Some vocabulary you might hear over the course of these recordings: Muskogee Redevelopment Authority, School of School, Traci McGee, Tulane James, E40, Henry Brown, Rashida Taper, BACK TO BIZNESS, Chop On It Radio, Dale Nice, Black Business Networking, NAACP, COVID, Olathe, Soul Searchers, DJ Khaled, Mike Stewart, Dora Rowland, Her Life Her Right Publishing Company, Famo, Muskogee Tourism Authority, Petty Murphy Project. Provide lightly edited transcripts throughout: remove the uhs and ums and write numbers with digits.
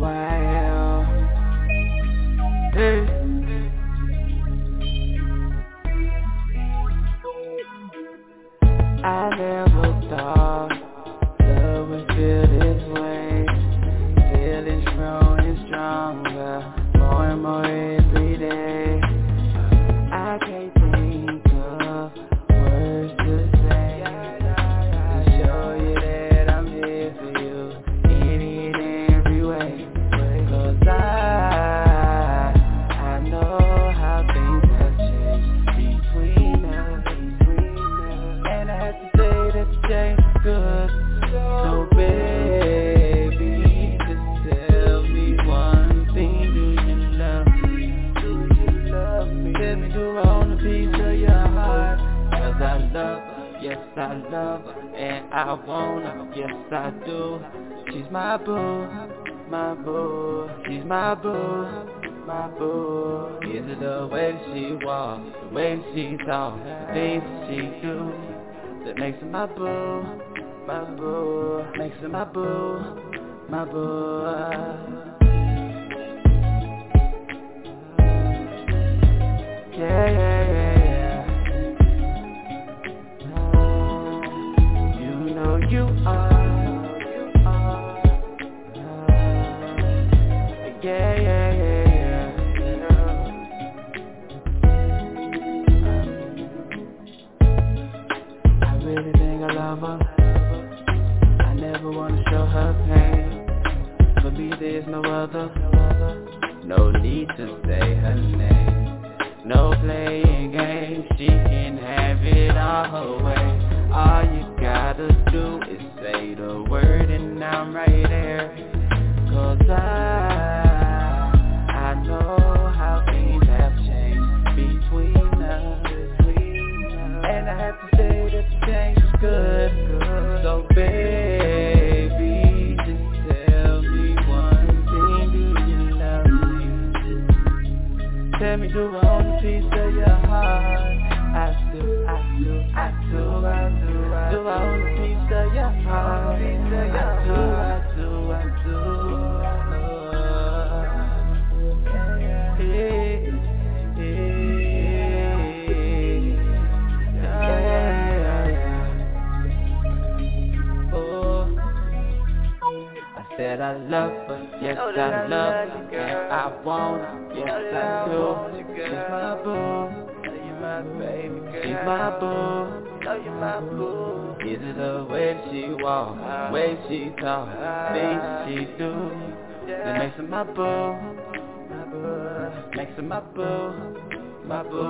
Wow. Hey. I never thought love would feel this way. Feeling strong and stronger, more and more every day. I can't I love her and I want her, yes I do. She's my boo, my boo. She's my boo, my boo. Is it the way she walks, the way she talks, the things she do that makes her my boo, my boo. Makes her my boo, my boo. Yeah. You are, yeah. I really think I love her. I never want to show her pain. For me there's no other. No need to say her name. No playing games. She can have it all her way. All you gotta do is say the word and I'm right there. Cause I know how things have changed between us. And I have to say that the change is good. So baby, just tell me one thing, do you love me? Tell me the wrong piece of your heart. I do. I want a piece of your heart. I do. Yeah. Oh, I said I love her. Yes, I love her. And I want her. Yes, I do. She's my boo. Baby girl. She's my boo. Oh, you're my boo. Is it the way she walks, the way she talks, things she do that makes her my boo, my boo. Makes her my boo, my boo.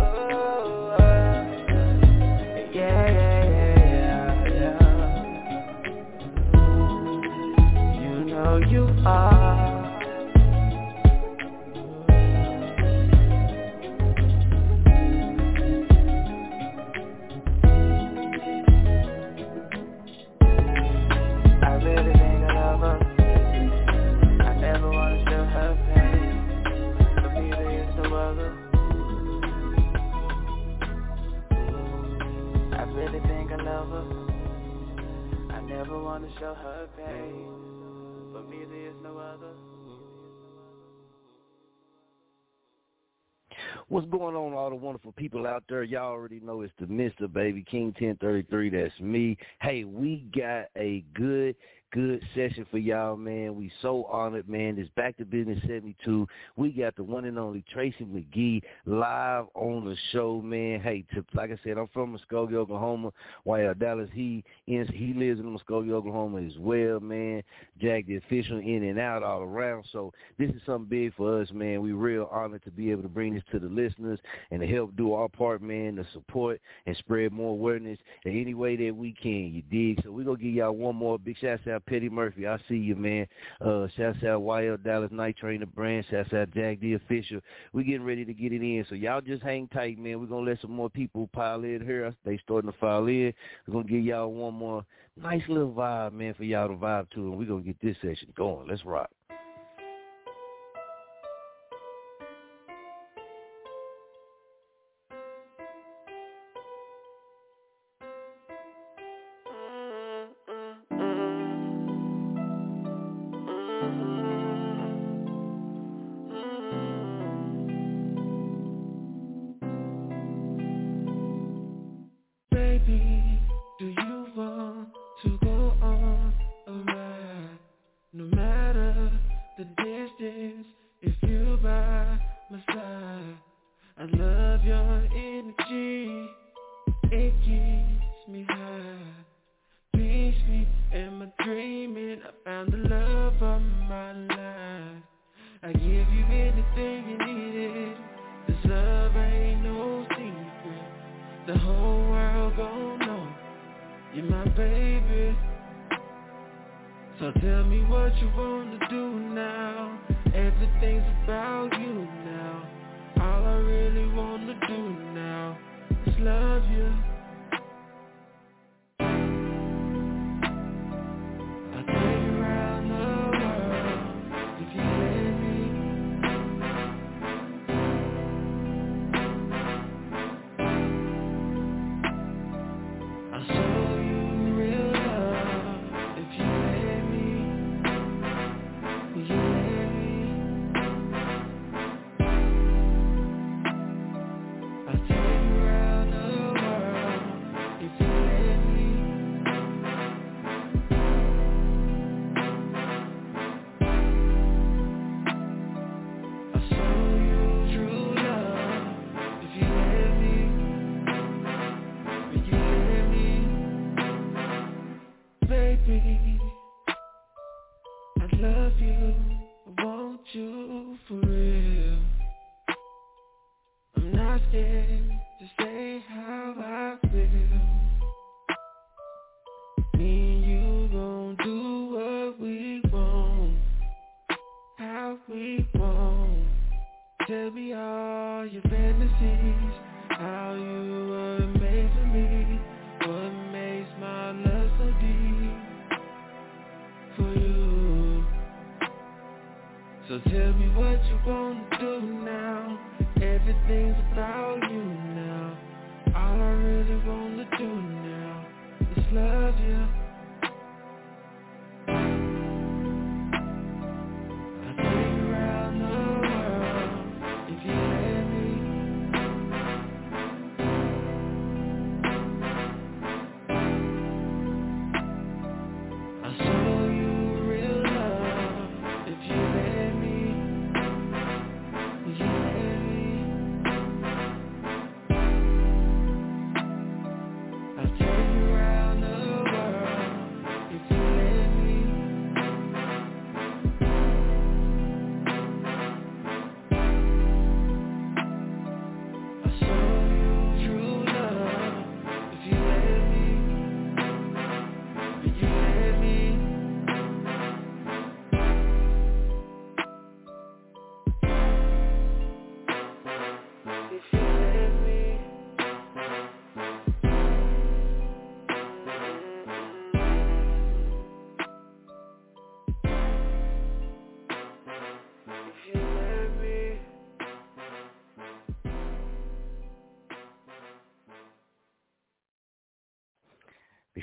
Oh, yeah. You know you are. I never want to show her pain. For me, there is no other. What's going on, all the wonderful people out there? Y'all already know it's the Mr. Baby King 1033. That's me. Hey, we got a good good session for y'all, man. We so honored, man. It's Back to Business 72. We got the one and only Traci McGee live on the show, man. Hey, like I said, I'm from Muskogee, Oklahoma. While Dallas, he lives in Muskogee, Oklahoma as well, man. Jack the official, in and out, all around. So this is something big for us, man. We real honored to be able to bring this to the listeners and to help do our part, man, to support and spread more awareness in any way that we can, you dig? So we're going to give y'all one more big shout out. Petty Murphy, I see you, man. Shout out YL Dallas Night Train, the brand. Shout out Jack the official. We getting ready to get it in, so y'all just hang tight, man. We're going to let some more people pile in here. They starting to file in. We're going to give y'all one more nice little vibe, man, for y'all to vibe to, and we're going to get this session going. Let's rock.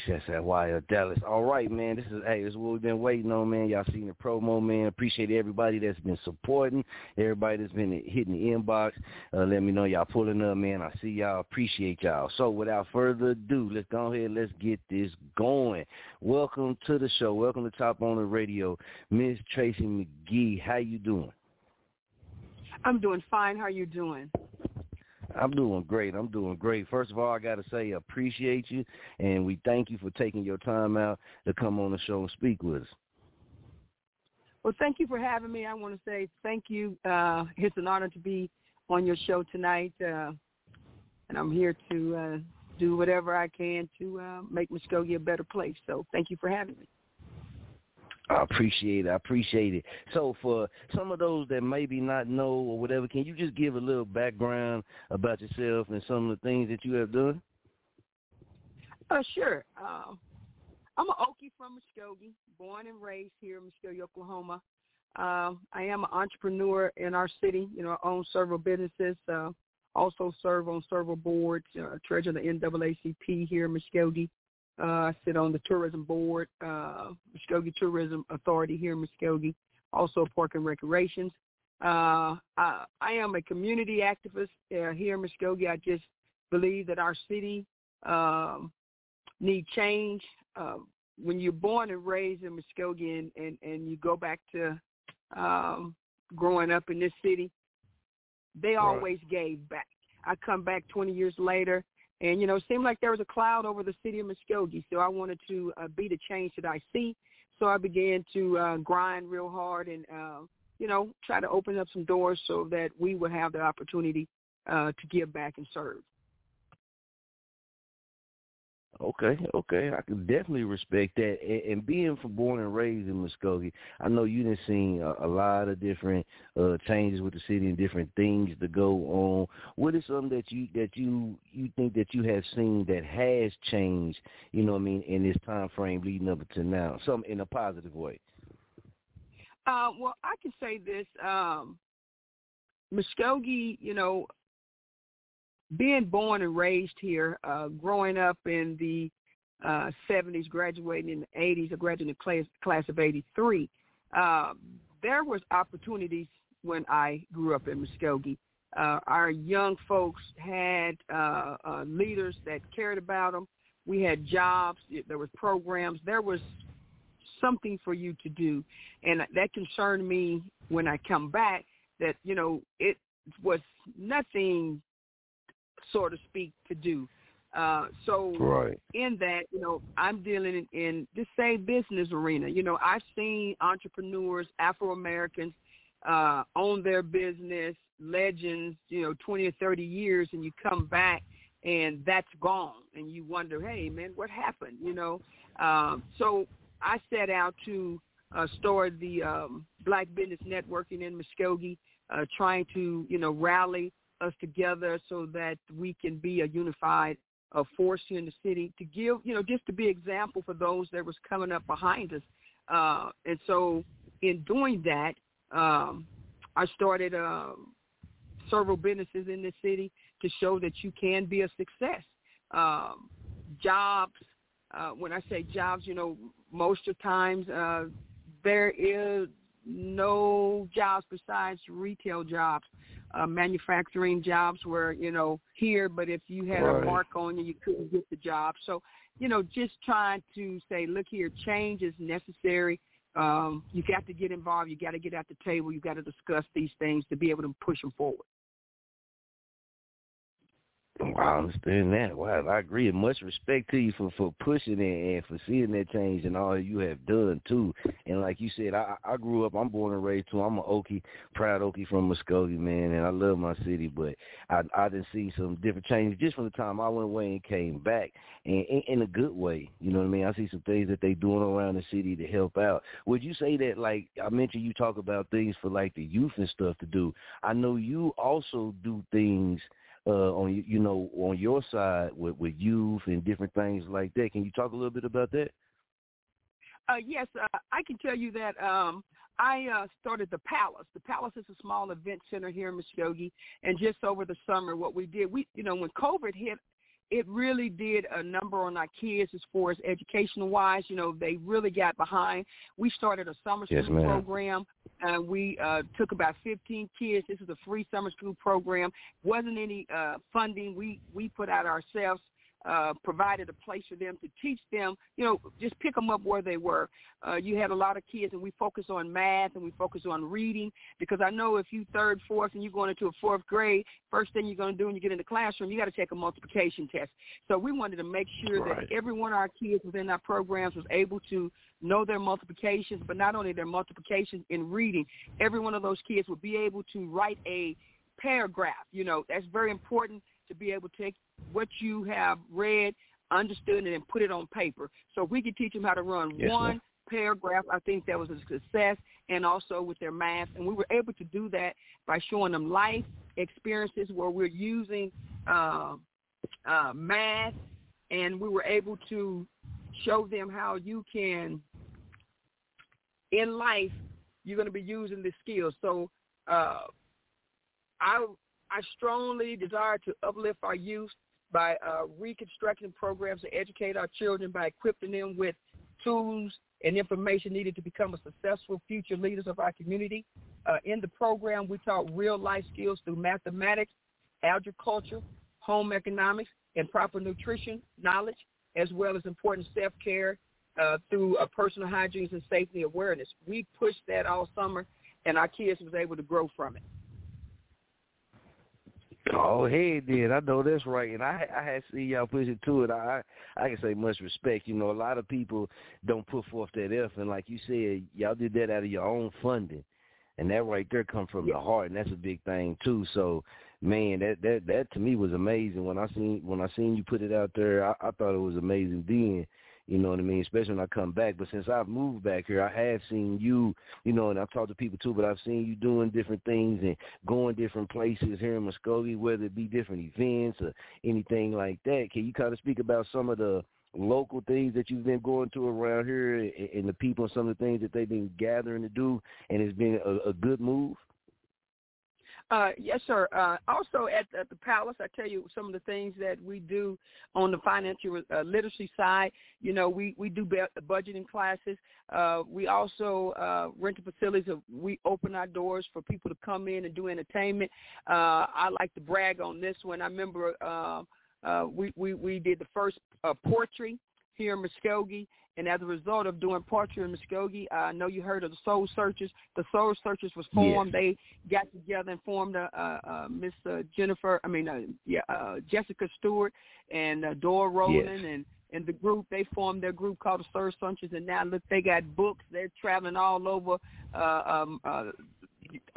He said, "Why Dallas?" All right, man. This is what we've been waiting on, man. Y'all seen the promo, man. Appreciate everybody that's been supporting, everybody that's been hitting the inbox. Let me know y'all pulling up, man. I see y'all. Appreciate y'all. So without further ado, let's go ahead. Let's get this going. Welcome to the show. Welcome to Chop On It Radio, Miss Traci McGee. How you doing? I'm doing fine. How are you doing? I'm doing great. First of all, I got to say I appreciate you, and we thank you for taking your time out to come on the show and speak with us. Well, thank you for having me. I want to say thank you. It's an honor to be on your show tonight, and I'm here to do whatever I can to make Muskogee a better place. So thank you for having me. I appreciate it. So for some of those that maybe not know or whatever, can you just give a little background about yourself and some of the things that you have done? Sure. I'm an Okie from Muskogee, born and raised here in Muskogee, Oklahoma. I am an entrepreneur in our city. You know, I own several businesses. Also serve on several boards. Treasurer of the NAACP here in Muskogee. I sit on the tourism board, Muskogee Tourism Authority here in Muskogee, also Park and Recreations. I am a community activist here in Muskogee. I just believe that our city need change. When you're born and raised in Muskogee and you go back to growing up in this city, they always gave back. I come back 20 years later. And, you know, it seemed like there was a cloud over the city of Muskogee, so I wanted to be the change that I see. So I began to grind real hard and, you know, try to open up some doors so that we would have the opportunity to give back and serve. Okay. I can definitely respect that. And being from born and raised in Muskogee, I know you done seen a lot of different changes with the city and different things to go on. What is something that you think that you have seen that has changed, you know what I mean, in this time frame leading up to now, something in a positive way? Well, I can say this. Muskogee, you know, being born and raised here, growing up in the 70s, graduating in the 80s, or graduating in the class of 83, there was opportunities when I grew up in Muskogee. Our young folks had leaders that cared about them. We had jobs. There was programs. There was something for you to do. And that concerned me when I come back that, you know, it was nothing, so to speak, to do. In that, you know, I'm dealing in the same business arena. You know, I've seen entrepreneurs, Afro-Americans, own their business, legends, you know, 20 or 30 years, and you come back and that's gone. And you wonder, hey, man, what happened, you know? So I set out to start the Black Business Networking in Muskogee, trying to, you know, rally us together so that we can be a unified force here in the city to give, you know, just to be example for those that was coming up behind us. And so in doing that, I started several businesses in the city to show that you can be a success. Jobs, when I say jobs, you know, most of the times there is no jobs besides retail jobs. Manufacturing jobs were, you know, here, but if you had a mark on you, you couldn't get the job. So, you know, just trying to say, look here, change is necessary. You got to get involved. You got to get at the table. You got to discuss these things to be able to push them forward. I understand that. Wow, I agree. And much respect to you for pushing it and for seeing that change and all you have done, too. And like you said, I grew up, I'm born and raised, too. I'm an Okie, proud Okie from Muskogee, man, and I love my city. But I didn't see some different changes just from the time I went away and came back, and in a good way. You know what I mean? I see some things that they doing around the city to help out. Would you say that, like, I mentioned you talk about things for, like, the youth and stuff to do. I know you also do things on, you know, on your side with youth and different things like that. Can you talk a little bit about that? Yes, I can tell you that I started The Palace. The Palace is a small event center here in Muskogee, and just over the summer, what we did, we, you know, when COVID hit, it really did a number on our kids as far as educational-wise. You know, they really got behind. We started a summer school program, and we took about 15 kids. This is a free summer school program. Wasn't any funding. We put out ourselves, provided a place for them to teach them, you know, just pick them up where they were. You had a lot of kids, and we focus on math and we focus on reading, because I know if you third, fourth, and you're going into a fourth grade, first thing you're going to do when you get in the classroom, you got to take a multiplication test. So we wanted to make sure that every one of our kids within our programs was able to know their multiplications, but not only their multiplications in reading, every one of those kids would be able to write a paragraph. You know, that's very important, to be able to take what you have read, understood, and then put it on paper. So we could teach them how to run one paragraph. I think that was a success, and also with their math. And we were able to do that by showing them life experiences where we're using math, and we were able to show them how you can, in life, you're going to be using the skills. So I strongly desire to uplift our youth by reconstructing programs to educate our children by equipping them with tools and information needed to become a successful future leaders of our community. In the program, we taught real-life skills through mathematics, agriculture, home economics, and proper nutrition knowledge, as well as important self-care through personal hygiene and safety awareness. We pushed that all summer, and our kids was able to grow from it. Oh, hey, did I know that's right? And I had seen y'all push it too, and I can say much respect. You know, a lot of people don't put forth that effort, and like you said, y'all did that out of your own funding, and that right there come from the heart, and that's a big thing too. So, man, that to me was amazing. When I seen you put it out there, I thought it was amazing then. You know what I mean? Especially when I come back. But since I've moved back here, I have seen you, you know, and I've talked to people too, but I've seen you doing different things and going different places here in Muskogee, whether it be different events or anything like that. Can you kind of speak about some of the local things that you've been going to around here and the people and some of the things that they've been gathering to do, and it's been a good move? Yes, sir. Also at the Palace, I tell you some of the things that we do on the financial literacy side. You know, we do budgeting classes. We also rent the facilities. We open our doors for people to come in and do entertainment. I like to brag on this one. I remember we did the first poetry here in Muskogee. And as a result of doing poetry in Muskogee, I know you heard of the Soul Searchers. The Soul Searchers was formed. Yes. They got together and formed Miss Jessica Stewart and Dora Rowland. Yes. and the group. They formed their group called the Soul Searchers, and now look, they got books. They're traveling all over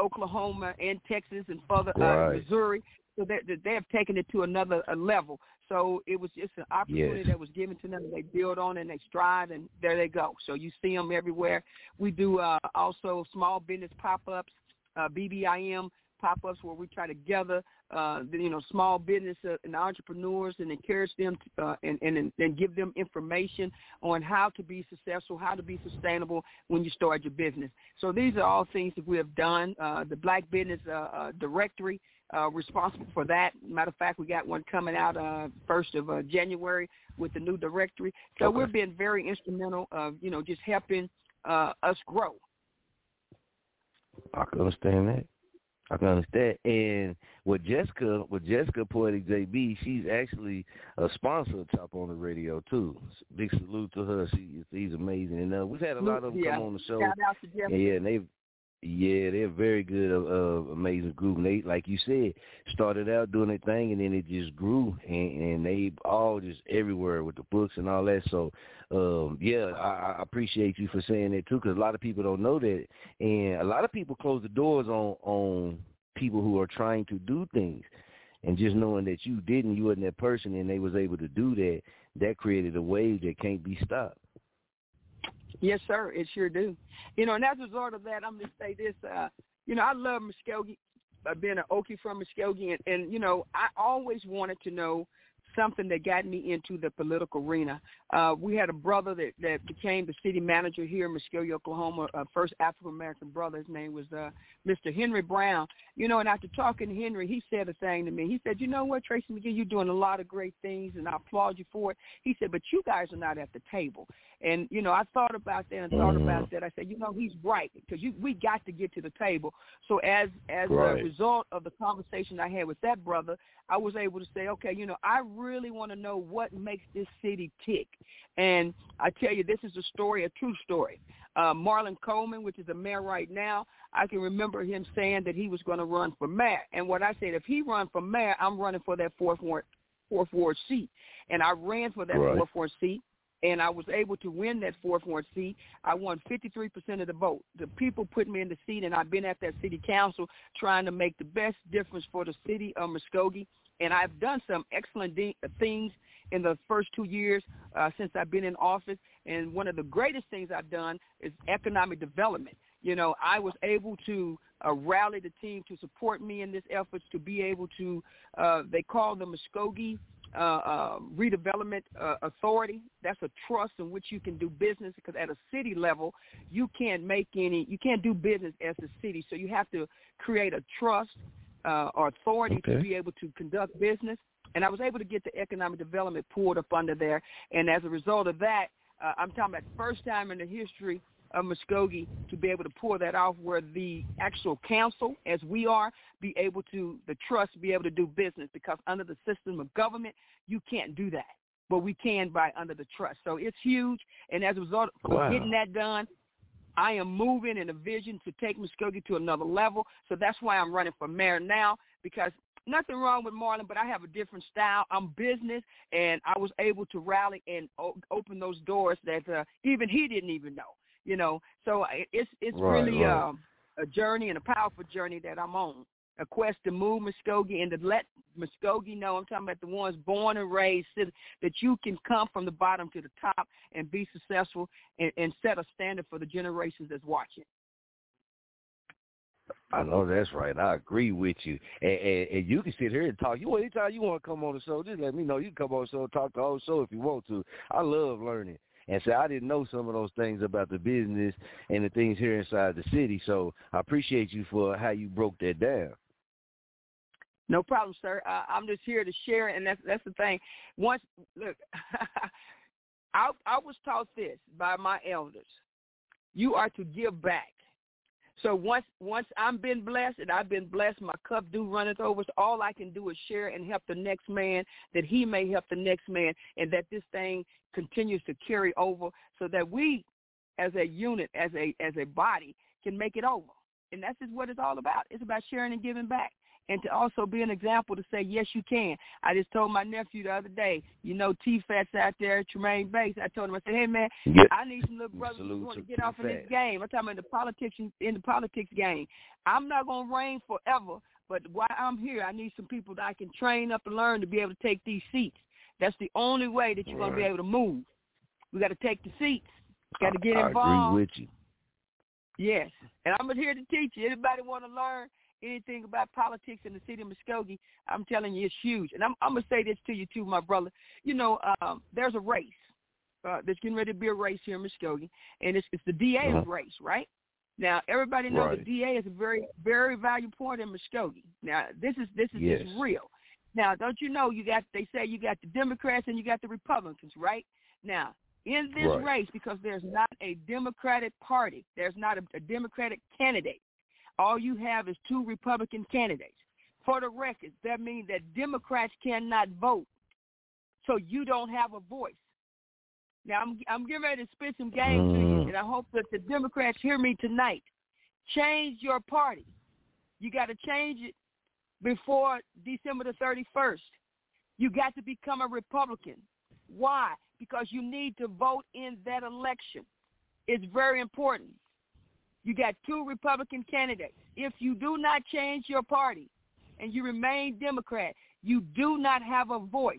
Oklahoma and Texas and further Missouri. So they have taken it to another level. So it was just an opportunity that was given to them. They build on and they strive, and there they go. So you see them everywhere. We do also small business pop-ups, BBIM pop-ups, where we try to gather, small business and entrepreneurs and encourage them to, and give them information on how to be successful, how to be sustainable when you start your business. So these are all things that we have done. The Black Business Directory, responsible for that. Matter of fact, we got one coming out 1st of January with the new directory. So we've been very instrumental of, just helping us grow. I can understand that. And with Jessica Poetic JB, she's actually a sponsor of Chop On the Radio too. Big salute to her. She's amazing. And we've had a lot of them come on the show. Shout out to Jessica. Yeah, and they're very good, amazing group. And they, like you said, started out doing their thing, and then it just grew, and they all just everywhere with the books and all that. So, I appreciate you for saying that, too, because a lot of people don't know that. And a lot of people close the doors on people who are trying to do things. And just knowing that you wasn't that person, and they was able to do that, that created a wave that can't be stopped. Yes, sir. It sure do. And as a result of that, I'm going to say this. I love Muskogee. I've been an Okie from Muskogee. And I always wanted to know something that got me into the political arena. We had a brother that became the city manager here in Muskogee, Oklahoma, first African-American brother. His name was Mr. Henry Brown. You know, and after talking to Henry, he said a thing to me. He said, you know what, Traci McGee, you're doing a lot of great things, and I applaud you for it. He said, but you guys are not at the table. And, you know, I thought about that and thought about that. I said, you know, he's right, because we got to get to the table. So as a result of the conversation I had with that brother, I was able to say, okay, you know, I really want to know what makes this city tick. And I tell you, this is a story, a true story. Marlon Coleman, which is the mayor right now, I can remember him saying that he was going to run for mayor. And what I said, if he run for mayor, I'm running for that fourth ward seat. And I ran for that fourth ward seat. And I was able to win that fourth ward seat. I won 53% of the vote. The people put me in the seat, and I've been at that city council trying to make the best difference for the city of Muskogee. And I've done some excellent things in the first 2 years since I've been in office. And one of the greatest things I've done is economic development. You know, I was able to rally the team to support me in this efforts to be able to, they call the Muskogee Redevelopment Authority. That's a trust in which you can do business, because at a city level you can't do business as a city, so you have to create a trust or authority to be able to conduct business. And I was able to get the economic development pulled up under there, and as a result of that, I'm talking about first time in the history of Muskogee to be able to pull that off, where the actual council, as we are, be able to, the trust, be able to do business, because under the system of government, you can't do that. But we can by under the trust. So it's huge, and as a result of getting that done, I am moving in a vision to take Muskogee to another level. So that's why I'm running for mayor now, because nothing wrong with Marlon, but I have a different style. I'm business, and I was able to rally and open those doors that even he didn't even know. You know, so it's really a journey, and a powerful journey that I'm on, a quest to move Muskogee and to let Muskogee know, I'm talking about the ones born and raised, that you can come from the bottom to the top and be successful and set a standard for the generations that's watching. I know that's right. I agree with you. And you can sit here and talk. You anytime you want to come on the show, just let me know. You can come on the show, talk the whole show if you want to. I love learning. And so I didn't know some of those things about the business and the things here inside the city. So I appreciate you for how you broke that down. No problem, sir. I'm just here to share, and that's the thing. Once, look, I was taught this by my elders. You are to give back. So once I've been blessed, and I've been blessed, my cup do runneth over, so all I can do is share and help the next man, that he may help the next man, and that this thing continues to carry over, so that we as a unit, as a body, can make it over. And that's just what it's all about. It's about sharing and giving back, and to also be an example to say, yes, you can. I just told my nephew the other day, you know, T-Fat's out there, Tremaine Bates. I told him, I said, hey, man, I need some little brothers who want to get off of this game. I'm talking about in the politics game. I'm not going to reign forever, but while I'm here, I need some people that I can train up and learn to be able to take these seats. That's the only way that you're going to be able to move. We got to take the seats. Got to get involved. I agree with you. Yes, and I'm here to teach you. Anybody want to learn anything about politics in the city of Muskogee, I'm telling you, it's huge. And I'm going to say this to you, too, my brother. You know, there's a race that's getting ready to be a race here in Muskogee, and it's the DA's race, right? Now, everybody knows the DA is a very, very valuable point in Muskogee. Now, this is just real. Now, don't you know, they say you got the Democrats and you got the Republicans, right? Now, in this race, because there's not a Democratic party, there's not a Democratic candidate, all you have is two Republican candidates. For the record, that means that Democrats cannot vote, so you don't have a voice. Now, I'm getting ready to spit some game to you, and I hope that the Democrats hear me tonight. Change your party. You got to change it before December the 31st. You got to become a Republican. Why? Because you need to vote in that election. It's very important. You got two Republican candidates. If you do not change your party and you remain Democrat, you do not have a voice.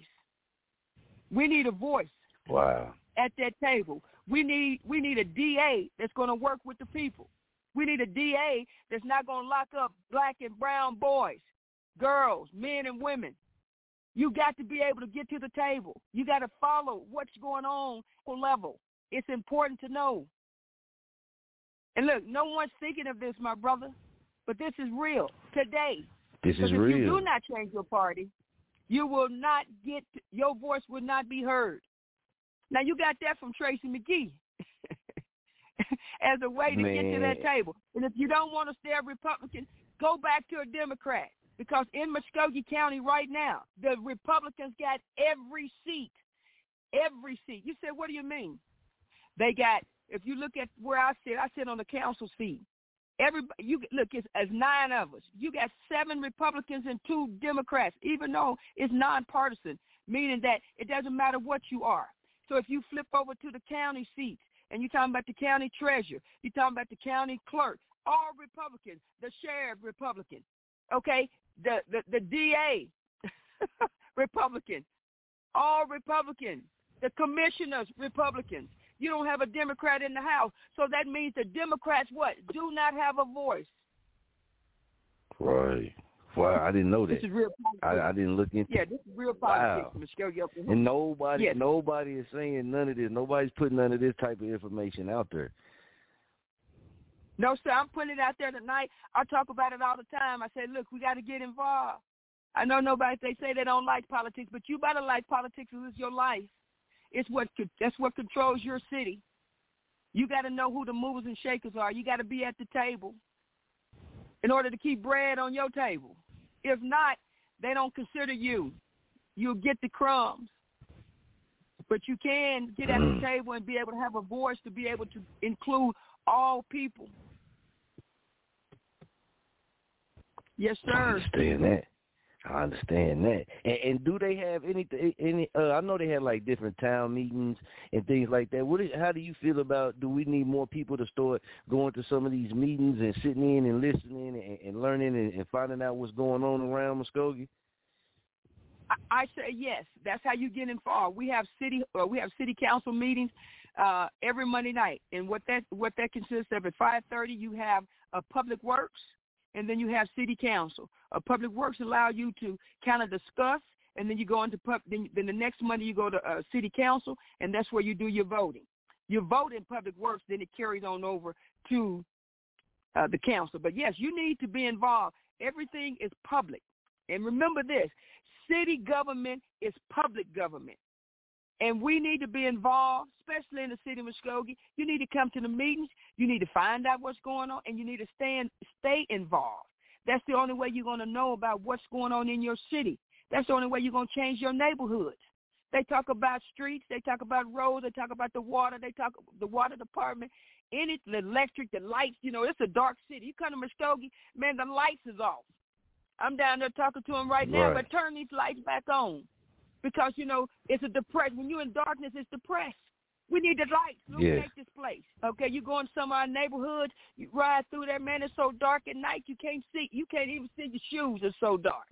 We need a voice at that table. We need a DA that's going to work with the people. We need a DA that's not going to lock up black and brown boys, girls, men and women. You got to be able to get to the table. You got to follow what's going on at the level. It's important to know. And look, no one's thinking of this, my brother, but this is real today. This is real. If you do not change your party, you will not get, your voice will not be heard. Now, you got that from Traci McGee as a way to get to that table. And if you don't want to stay a Republican, go back to a Democrat. Because in Muskogee County right now, the Republicans got every seat. Every seat. You said, what do you mean? They got, if you look at where I sit on the council seat. Everybody, you look, it's as 9 of us. You got 7 Republicans and 2 Democrats, even though it's nonpartisan, meaning that it doesn't matter what you are. So if you flip over to the county seat, and you're talking about the county treasurer, you're talking about the county clerk, all Republicans, the sheriff Republican, okay, the DA Republican, all Republicans, the commissioners Republicans. You don't have a Democrat in the House. So that means the Democrats, what? Do not have a voice. Right. Well, I didn't know that. This is real politics. I didn't look into it. Yeah, this is real politics. Wow. And nobody is saying none of this. Nobody's putting none of this type of information out there. No, sir. I'm putting it out there tonight. I talk about it all the time. I say, look, we got to get involved. I know nobody, they say they don't like politics, but you better like politics because it's your life. It's that's what controls your city. You got to know who the movers and shakers are. You got to be at the table in order to keep bread on your table. If not, they don't consider you. You'll get the crumbs. But you can get at the table and be able to have a voice to be able to include all people. Yes, sir. I understand that. And do they have any I know they have like different town meetings and things like that. How do you feel about, do we need more people to start going to some of these meetings and sitting in and listening and learning and finding out what's going on around Muskogee? I say yes. That's how you get involved. We have city council meetings every Monday night. And what that consists of, at 5:30 you have a public works. And then you have city council. Public works allow you to kind of discuss, and then you go into then the next Monday you go to city council, and that's where you do your voting. You vote in public works, then it carries on over to the council. But yes, you need to be involved. Everything is public. And remember this, city government is public government. And we need to be involved, especially in the city of Muskogee. You need to come to the meetings. You need to find out what's going on, and you need to stay involved. That's the only way you're going to know about what's going on in your city. That's the only way you're going to change your neighborhoods. They talk about streets. They talk about roads. They talk about the water. They talk the water department, the electric, the lights. You know, it's a dark city. You come to Muskogee, man, the lights is off. I'm down there talking to them right now, but turn these lights back on. Because, you know, it's a depressed. When you're in darkness, it's depressed. We need the lights. Illuminate this place. Okay, you go in some of our neighborhoods, you ride through there, man, it's so dark at night, you can't see. You can't even see your shoes. It's so dark.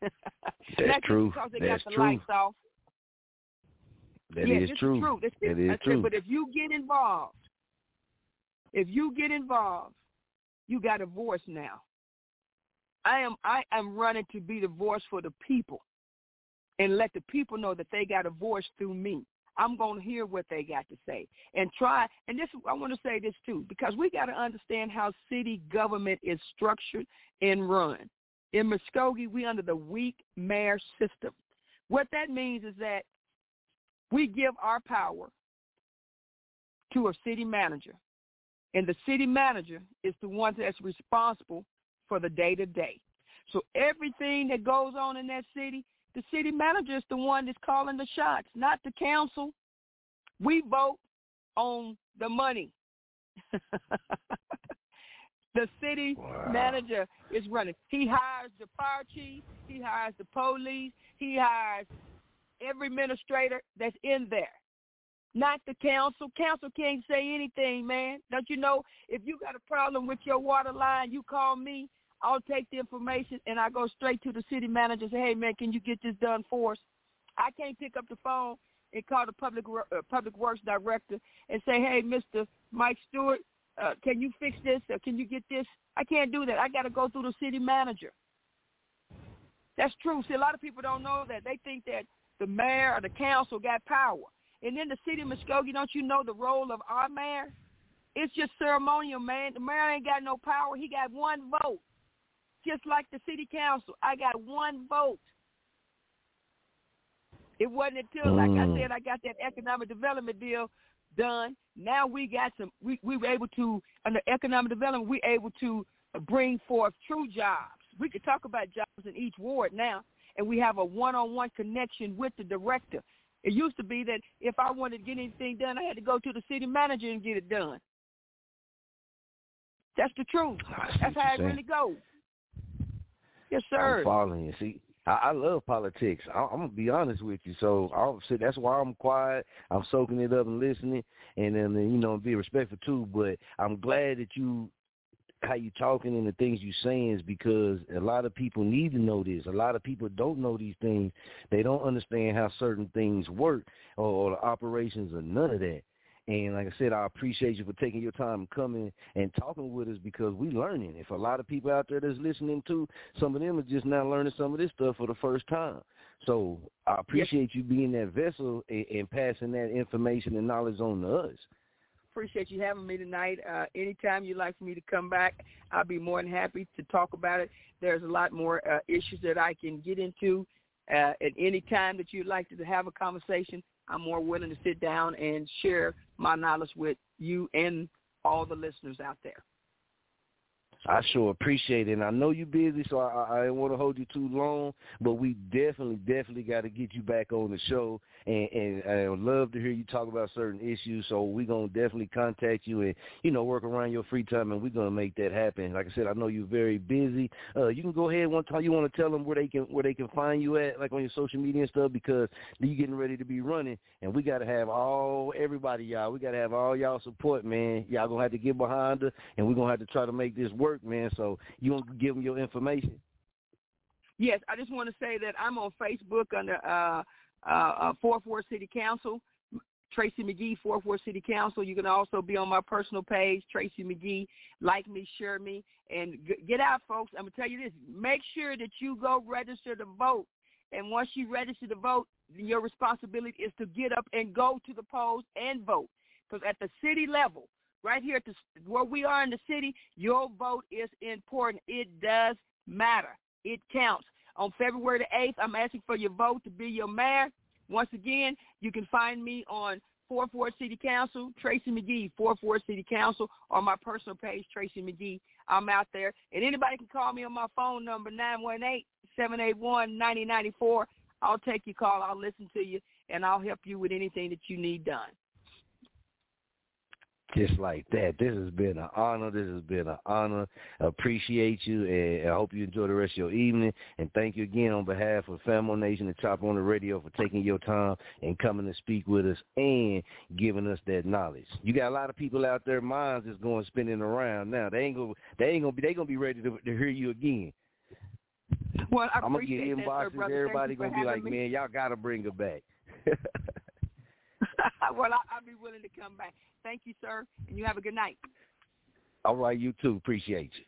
That's true. Because they got the lights off. That is true. That is true. But if you get involved, you got a voice now. I am running to be the voice for the people. And let the people know that they got a voice through me. I'm going to hear what they got to say and try. And this, I want to say this too, because we got to understand how city government is structured and run. In Muskogee, we under the weak mayor system. What that means is that we give our power to a city manager, and the city manager is the one that's responsible for the day-to-day. So everything that goes on in that city, the city manager is the one that's calling the shots, not the council. We vote on the money. The city manager is running. He hires the fire chief. He hires the police. He hires every administrator that's in there, not the council. Council can't say anything, man. Don't you know, if you got a problem with your water line, you call me. I'll take the information, and I go straight to the city manager and say, hey, man, can you get this done for us? I can't pick up the phone and call the public works director and say, hey, Mr. Mike Stewart, can you fix this? Or can you get this? I can't do that. I got to go through the city manager. That's true. See, a lot of people don't know that. They think that the mayor or the council got power. And in the city of Muskogee, don't you know the role of our mayor? It's just ceremonial, man. The mayor ain't got no power. He got one vote. Just like the city council, I got one vote. It wasn't until, like I said, I got that economic development deal done. Now we got some, we were able to, under economic development, we able to bring forth true jobs. We could talk about jobs in each ward now, and we have a one-on-one connection with the director. It used to be that if I wanted to get anything done, I had to go to the city manager and get it done. That's the truth. That's how it really goes. Yes, sir. I'm following you. See, I love politics. I'm going to be honest with you. So that's why I'm quiet. I'm soaking it up and listening, and then, you know, be respectful too. But I'm glad that how you talking and the things you saying is because a lot of people need to know this. A lot of people don't know these things. They don't understand how certain things work or the operations or none of that. And like I said, I appreciate you for taking your time and coming and talking with us because we learning. If a lot of people out there that's listening to, some of them are just now learning some of this stuff for the first time. So I appreciate you being that vessel and passing that information and knowledge on to us. Appreciate you having me tonight. Anytime you'd like for me to come back, I'll be more than happy to talk about it. There's a lot more issues that I can get into. At any time that you'd like to have a conversation, I'm more willing to sit down and share my knowledge with you and all the listeners out there. I sure appreciate it. And I know you're busy, so I didn't want to hold you too long, but we definitely got to get you back on the show. And I would love to hear you talk about certain issues, so we're going to definitely contact you and, you know, work around your free time, and we're going to make that happen. Like I said, I know you're very busy. You can go ahead one time. You want to tell them where they can find you at, like on your social media and stuff, because you're getting ready to be running, and we got to have everybody, y'all. We got to have all y'all support, man. Y'all going to have to get behind her, and we're going to have to try to make this work. Man, so you want to give them your information? Yes, I just want to say that I'm on Facebook under 4th Ward City Council, Traci McGee, 4th Ward City Council. You can also be on my personal page, Traci McGee. Like me, share me, and get out, folks. I'm going to tell you this. Make sure that you go register to vote, and once you register to vote, your responsibility is to get up and go to the polls and vote, because at the city level, right here at where we are in the city, your vote is important. It does matter. It counts. On February the 8th, I'm asking for your vote to be your mayor. Once again, you can find me on 4th Ward City Council, Traci McGee, 4th Ward City Council, or my personal page, Traci McGee. I'm out there. And anybody can call me on my phone number, 918-781-9094. I'll take your call. I'll listen to you, and I'll help you with anything that you need done. Just like that. This has been an honor. Appreciate you, and I hope you enjoy the rest of your evening. And thank you again on behalf of Famo Nation and Chop On It Radio for taking your time and coming to speak with us and giving us that knowledge. You got a lot of people out there, minds is going spinning around now. They ain't gonna be ready to hear you again. Well, I'm gonna get inboxes. Everybody gonna be like, man, y'all gotta bring her back. Well, I'll be willing to come back. Thank you, sir, and you have a good night. All right, you too. Appreciate you.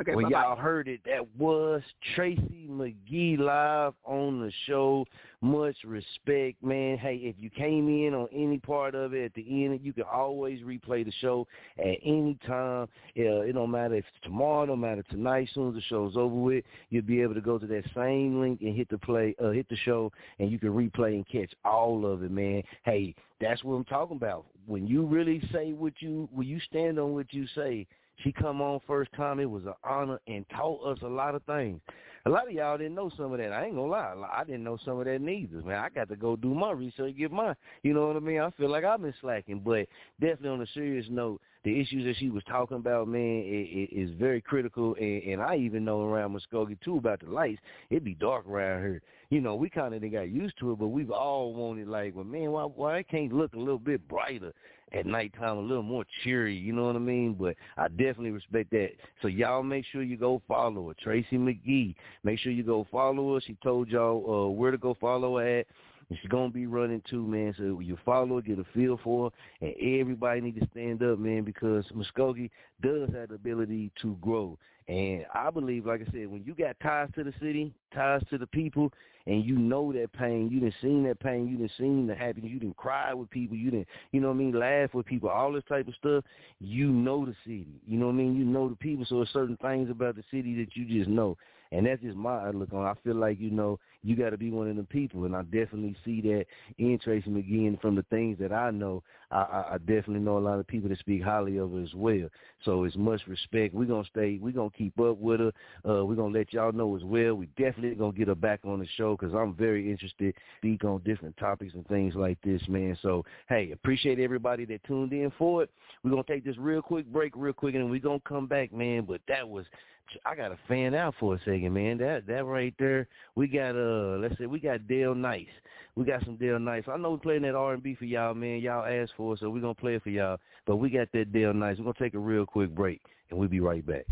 Okay, well, bye-bye. Y'all heard it. That was Traci McGee live on the show. Much respect, man. Hey, if you came in on any part of it at the end, you can always replay the show at any time. It don't matter if it's tomorrow, it don't matter tonight. As soon as the show's over with, you'll be able to go to that same link and hit the show, and you can replay and catch all of it, man. Hey, that's what I'm talking about. When you really say when you stand on what you say, she come on first time. It was an honor and taught us a lot of things. A lot of y'all didn't know some of that. I ain't going to lie. I didn't know some of that neither, man. I got to go do my research, get mine. You know what I mean? I feel like I've been slacking. But definitely on a serious note, the issues that she was talking about, man, is very critical. And I even know around Muskogee, too, about the lights. It be dark around here. You know, we kind of got used to it, but we've all wanted, like, well, man, why it can't look a little bit brighter at nighttime, a little more cheery, you know what I mean? But I definitely respect that. So y'all make sure you go follow her, Traci McGee. Make sure you go follow her. She told y'all where to go follow her at. And she's going to be running too, man. So you follow her, get a feel for her, and everybody need to stand up, man, because Muskogee does have the ability to grow. And I believe, like I said, when you got ties to the city, ties to the people, and you know that pain, you done seen that pain, you done seen the happiness, you done cried with people, you done, you know what I mean, laugh with people, all this type of stuff, you know the city, you know what I mean, you know the people, so there's certain things about the city that you just know. And that's just my outlook on it. I feel like, you know, you got to be one of them people, and I definitely see that in Traci McGee, and from the things that I know, I definitely know a lot of people that speak highly of her as well. So it's much respect. We're going to stay. We're going to keep up with her. We're going to let y'all know as well. We definitely going to get her back on the show because I'm very interested to speak on different topics and things like this, man. So, hey, appreciate everybody that tuned in for it. We're going to take this real quick break real quick, and then we're going to come back, man. But that was – I got to fan out for a second, man. That right there, we got, let's say, we got Dale Nice. We got some Dale Nice. I know we're playing that R&B for y'all, man. Y'all asked for it, so we're going to play it for y'all. But we got that Dale Nice. We're going to take a real quick break, and we'll be right back.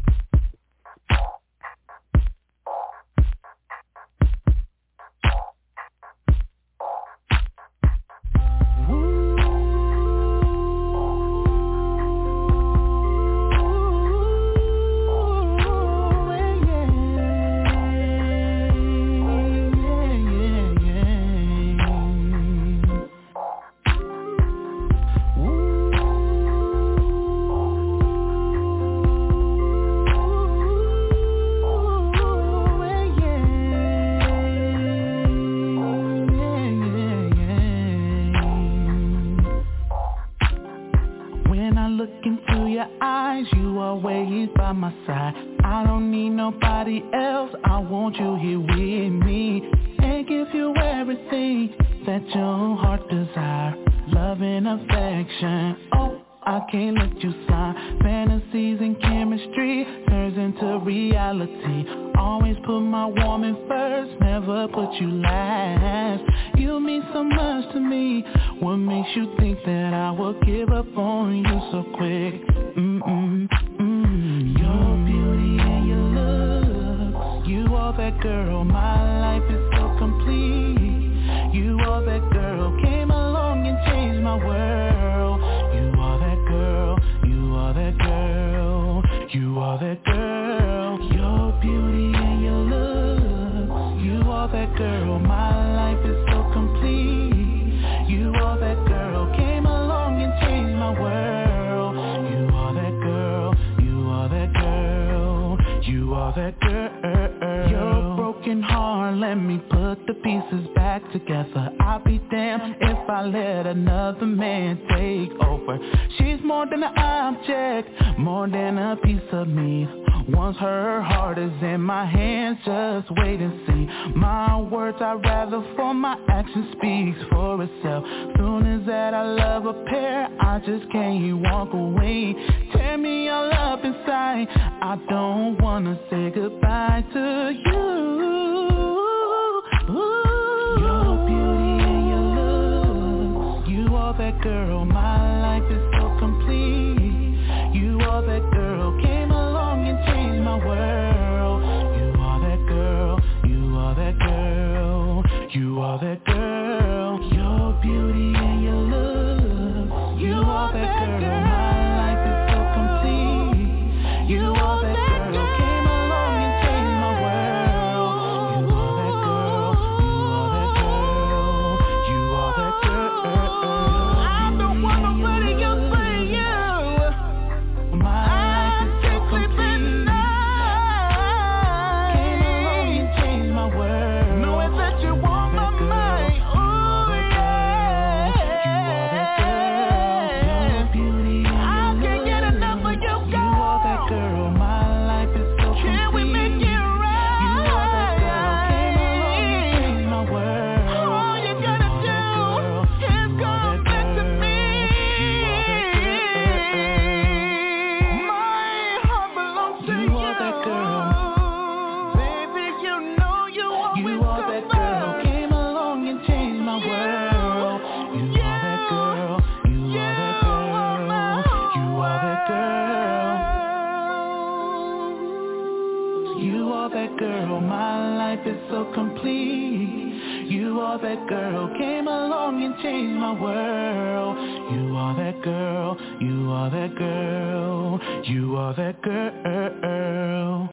You are that girl, came along and changed my world. You are that girl, you are that girl, you are that girl.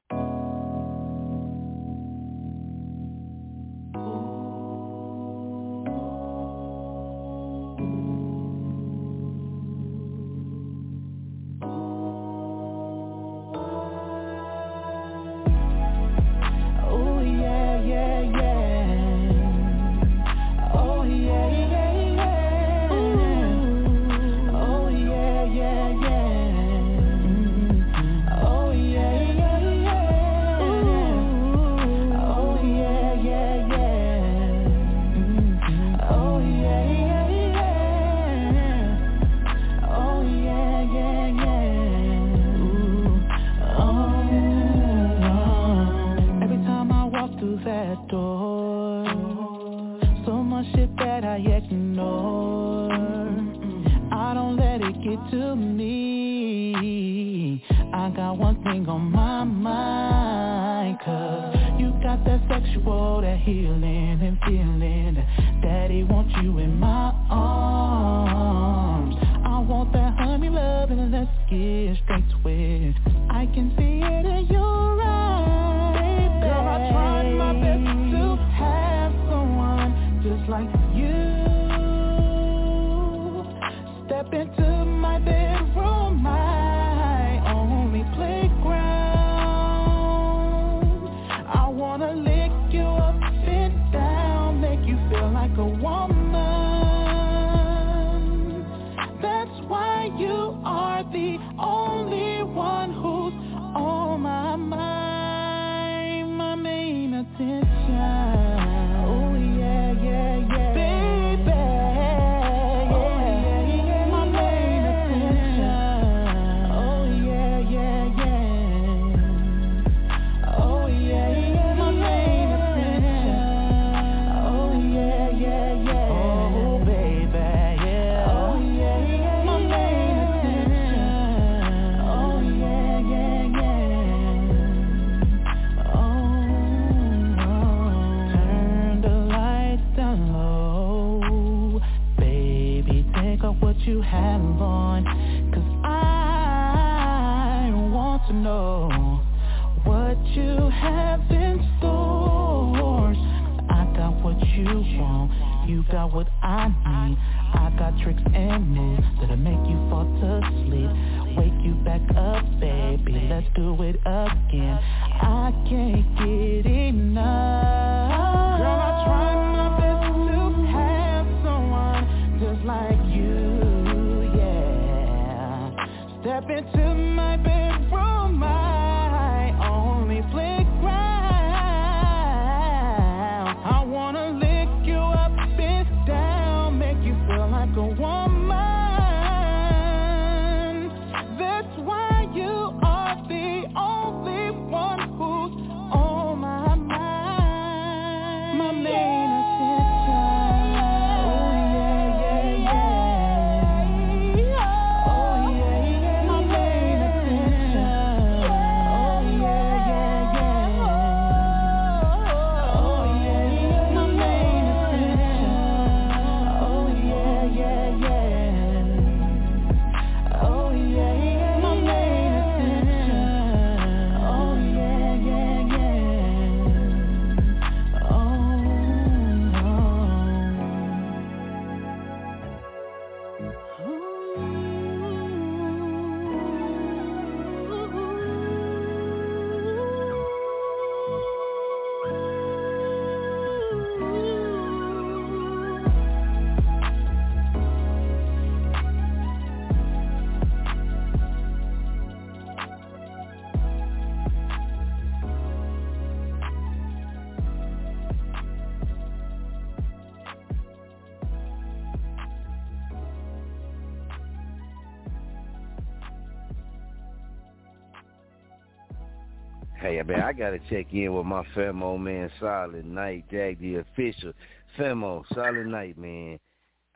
Hey, man, I got to check in with my Femo man, Solid Knight, Jack, the official. Femo, Solid Knight, man.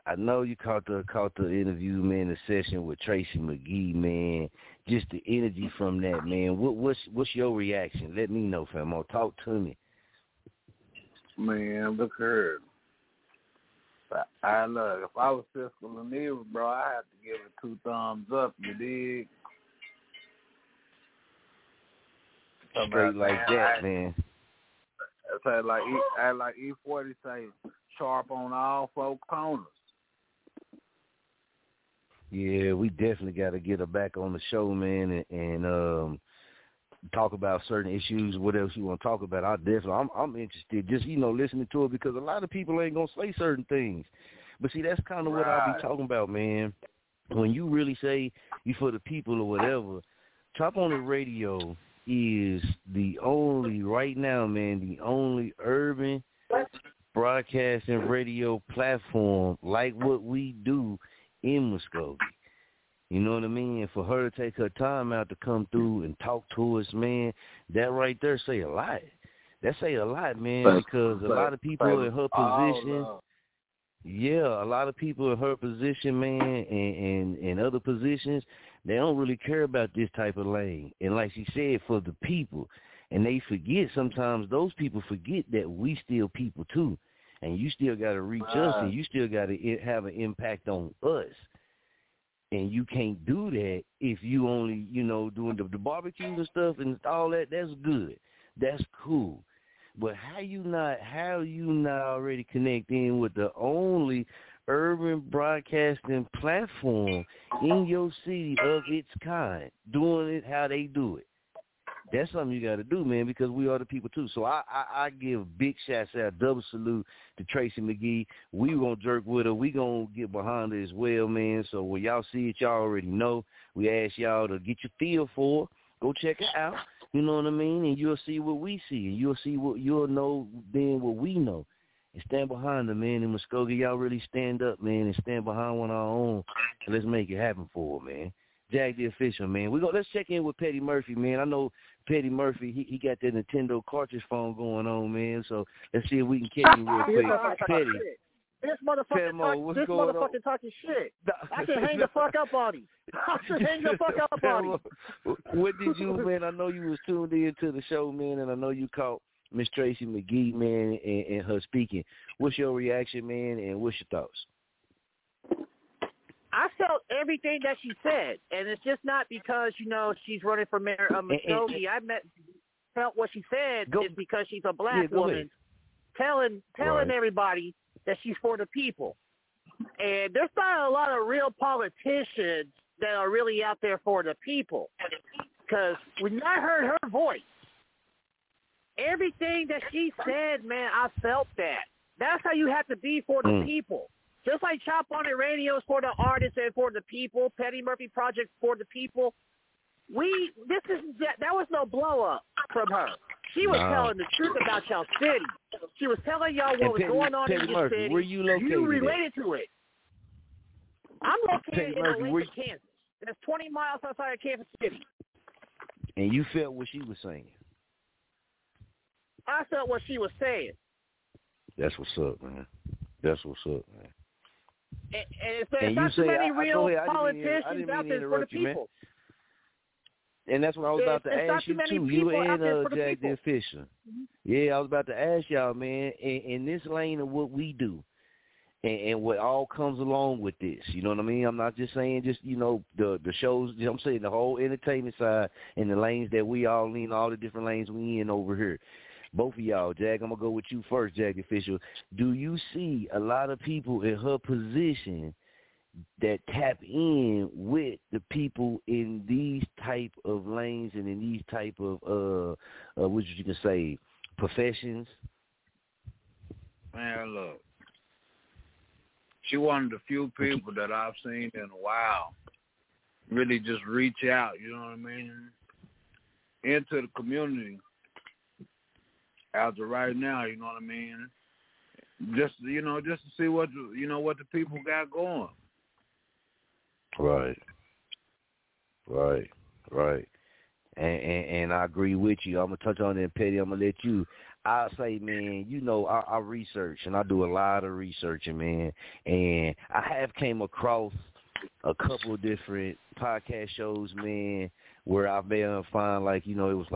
I know you caught the interview, man, the session with Traci McGee, man. Just the energy from that, man. What's your reaction? Let me know, Femo. Talk to me. Man, look, I look, if I was fiscal enable, bro, I have to give it two thumbs up, you dig? Straight like that, man. I like E40 say, sharp on all four corners. Yeah, we definitely got to get her back on the show, man, and talk about certain issues. What else you want to talk about? I'm interested. Just listening to it, because a lot of people ain't gonna say certain things. But see, that's kind of what I be talking about, man. When you really say you for the people or whatever, Chop On It Radio is the only right now, man, the only urban broadcasting radio platform like what we do in Muskogee. You know what I mean? And for her to take her time out to come through and talk to us, man, that right there say a lot. That say a lot, man, because a lot of people in her position, a lot of people in her position, man, and other positions, they don't really care about this type of lane. And like she said, for the people. And they forget sometimes, those people forget that we still people too. And you still got to reach us, and you still got to have an impact on us. And you can't do that if you only, doing the barbecues and stuff and all that. That's good. That's cool. But how you not already connecting with the only urban broadcasting platform in your city of its kind, doing it how they do it? That's something you got to do, man, because we are the people, too. So I give big shots out, double salute to Traci McGee. We going to jerk with her. We going to get behind her as well, man. So when y'all see it, y'all already know. We ask y'all to get your feel for her. Go check her out. You know what I mean? And you'll see what we see. And you'll know then what we know. And stand behind her, man. In Muskogee, y'all really stand up, man, and stand behind one of our own. And let's make it happen for her, man. Jack the official, man. Let's check in with Petty Murphy, man. I know Petty Murphy, he got that Nintendo cartridge phone going on, man. So let's see if we can catch him real quick. Petty. This motherfucker talking shit. I can hang the fuck up on him. What did you, man? I know you was tuned in to the show, man, and I know you caught Miss Traci McGee, man, and her speaking. What's your reaction, man, and what's your thoughts? I felt everything that she said, and it's just not because, she's running for mayor of Muskogee. I felt what she said is because she's a black woman ahead. telling everybody that she's for the people. And there's not a lot of real politicians that are really out there for the people, because when I heard her voice, everything that she said, man, I felt that. That's how you have to be for the people. Just like Chop On It Radio is for the artists and for the people, Petty Murphy Project for the people. That was no blow up from her. She was telling the truth about y'all city. She was telling y'all what was going on in your city. Where you located? You related to it. I'm located in Olathe, Kansas. That's 20 miles outside of Kansas City. And you felt what she was saying. I felt what she was saying. That's what's up, man. And there's not too many real politicians out there for the people. And that's what I was about to ask you, too. You and Jack the Fisher. Yeah, I was about to ask y'all, man, in this lane of what we do and what all comes along with this, you know what I mean? I'm not just saying the shows. I'm saying the whole entertainment side and the lanes that we all lean, all the different lanes we in over here. Both of y'all, Jack, I'm going to go with you first, Jack Official. Do you see a lot of people in her position that tap in with the people in these type of lanes and in these type of, what you can say, professions? Man, look, she one of the few people that I've seen in a while really just reach out, you know what I mean, into the community. As of right now, you know what I mean? Just to see what the people got going. Right. And I agree with you. I'm going to touch on that, Petty. I'm going to let you. I say, man, I research, and I do a lot of researching, man. And I have came across a couple of different podcast shows, man, where I've been able to find, it was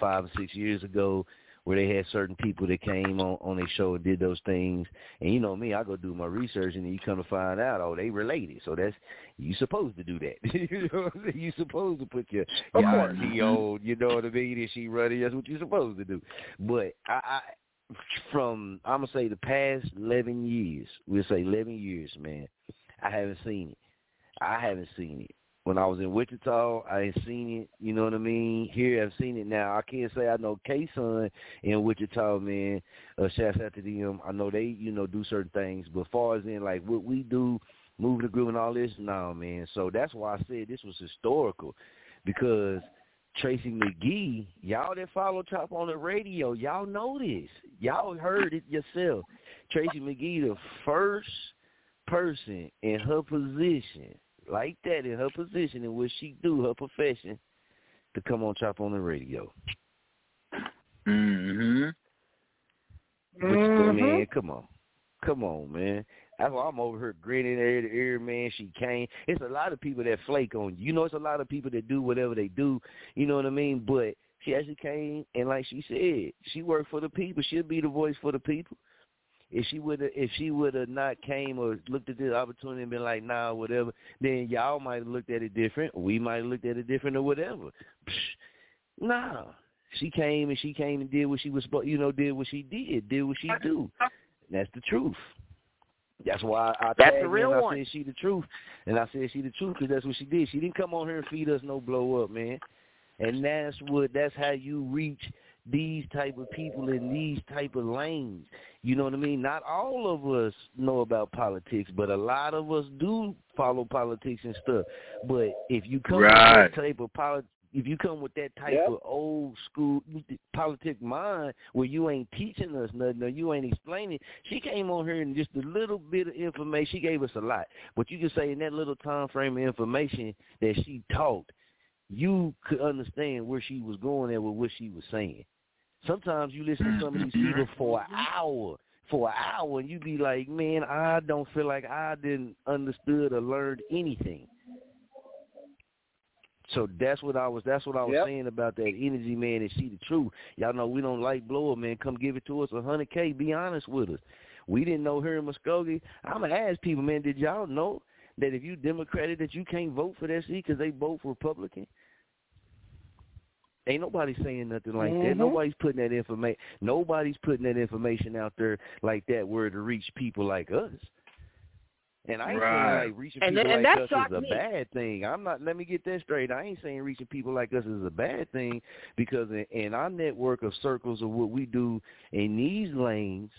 5 or 6 years ago, where they had certain people that came on their show and did those things. And you know me, I go do my research, and then you come to find out, oh, they related. So that's, you supposed to do that. You know what I'm saying? You supposed to put your auntie on, you know what I mean, and she running. That's what you're supposed to do. But I'm going to say the past 11 years, we'll say 11 years, man, I haven't seen it. When I was in Wichita, I ain't seen it, you know what I mean? Here, I've seen it now. I can't say I know K-Sun in Wichita, man. Shouts out to them. I know they, you know, do certain things. But as far as in, like, what we do, move the group and all this, no, man. So that's why I said this was historical, because Traci McGee, y'all that follow Chop On the Radio, y'all know this. Y'all heard it yourself. Traci McGee, the first person in her position, like that, in her position and what she do, her profession, to come on Chop On the Radio. Mm-hmm. But man, come on, man. That's why I'm over here grinning ear to ear, man. She came. It's a lot of people that flake on you. You know, it's a lot of people that do whatever they do. You know what I mean? But she actually came, and like she said, she worked for the people. She'll be the voice for the people. If she would have not came or looked at this opportunity and been like, nah, whatever, then y'all might have looked at it different. We might have looked at it different or whatever. Nah. She came and did what she was, you know, did what she do. That's the truth. That's why that's the real one. I said she the truth because that's what she did. She didn't come on here and feed us no blow up, man. And that's how you reach these type of people in these type of lanes. You know what I mean? Not all of us know about politics, but a lot of us do follow politics and stuff. But if you come right with that type of of old school politic mind where you ain't teaching us nothing or you ain't explaining, she came on here and just a little bit of information. She gave us a lot. But you can say in that little time frame of information that she taught, you could understand where she was going and with what she was saying. Sometimes you listen to some of these people for an hour, and you be like, man, I don't feel like I didn't understood or learned anything. So that's what I was saying about that energy, man, and she the truth. Y'all know we don't like blower, man. Come give it to us, $100K. Be honest with us. We didn't know here in Muskogee. I'm going to ask people, man, did y'all know that if you Democratic that you can't vote for that seat because they vote for Republican? Ain't nobody saying nothing like that. Nobody's putting that information out there like that where to reach people like us. And I ain't saying like reaching people like us is a bad thing. I'm not. Let me get that straight. I ain't saying reaching people like us is a bad thing, because in our network of circles of what we do in these lanes,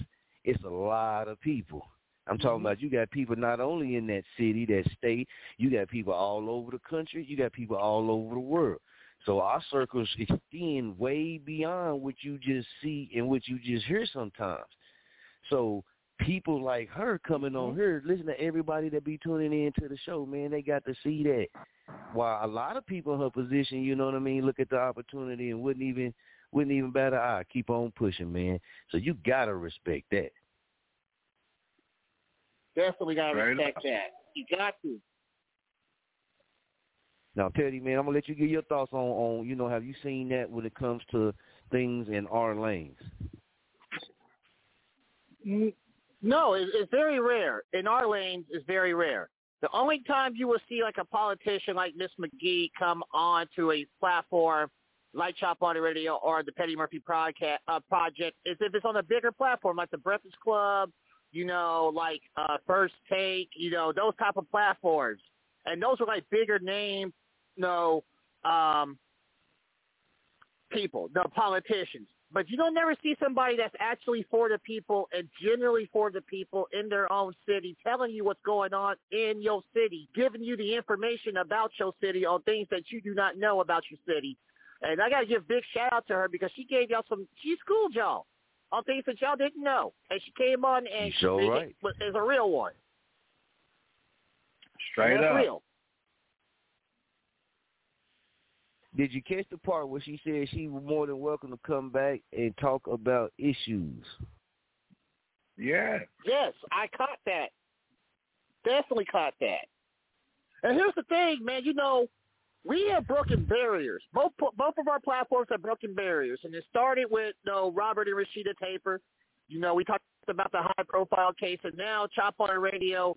it's a lot of people. I'm talking about you got people not only in that city, that state. You got people all over the country. You got people all over the world. So our circles extend way beyond what you just see and what you just hear sometimes. So people like her coming on here, listen to everybody that be tuning in to the show, man, they got to see that. While a lot of people in her position, you know what I mean, look at the opportunity and wouldn't even bat an eye. Keep on pushing, man. So you got to respect that. Definitely got to respect that. You got to. Now, Petty, man, I'm going to let you give your thoughts on, you know, have you seen that when it comes to things in our lanes? No, it's very rare. In our lanes, it's very rare. The only time you will see, like, a politician like Ms. McGee come on to a platform like Chop On It Radio or the Petty Murphy Project is if it's on a bigger platform, like the Breakfast Club, you know, like First Take, you know, those type of platforms. And those are, like, bigger names. No, people, the politicians. But you don't never see somebody that's actually for the people and generally for the people in their own city, telling you what's going on in your city, giving you the information about your city on things that you do not know about your city. And I got to give big shout out to her because she gave y'all she schooled y'all on things that y'all didn't know. And she came on and is a real one. Straight up. Real. Did you catch the part where she said she was more than welcome to come back and talk about issues? Yeah. Yes, I caught that. Definitely caught that. And here's the thing, man. You know, We have broken barriers. Both of our platforms have broken barriers, and it started with Robert and Rashida Taper. We talked about the high-profile case, and now Chop On Radio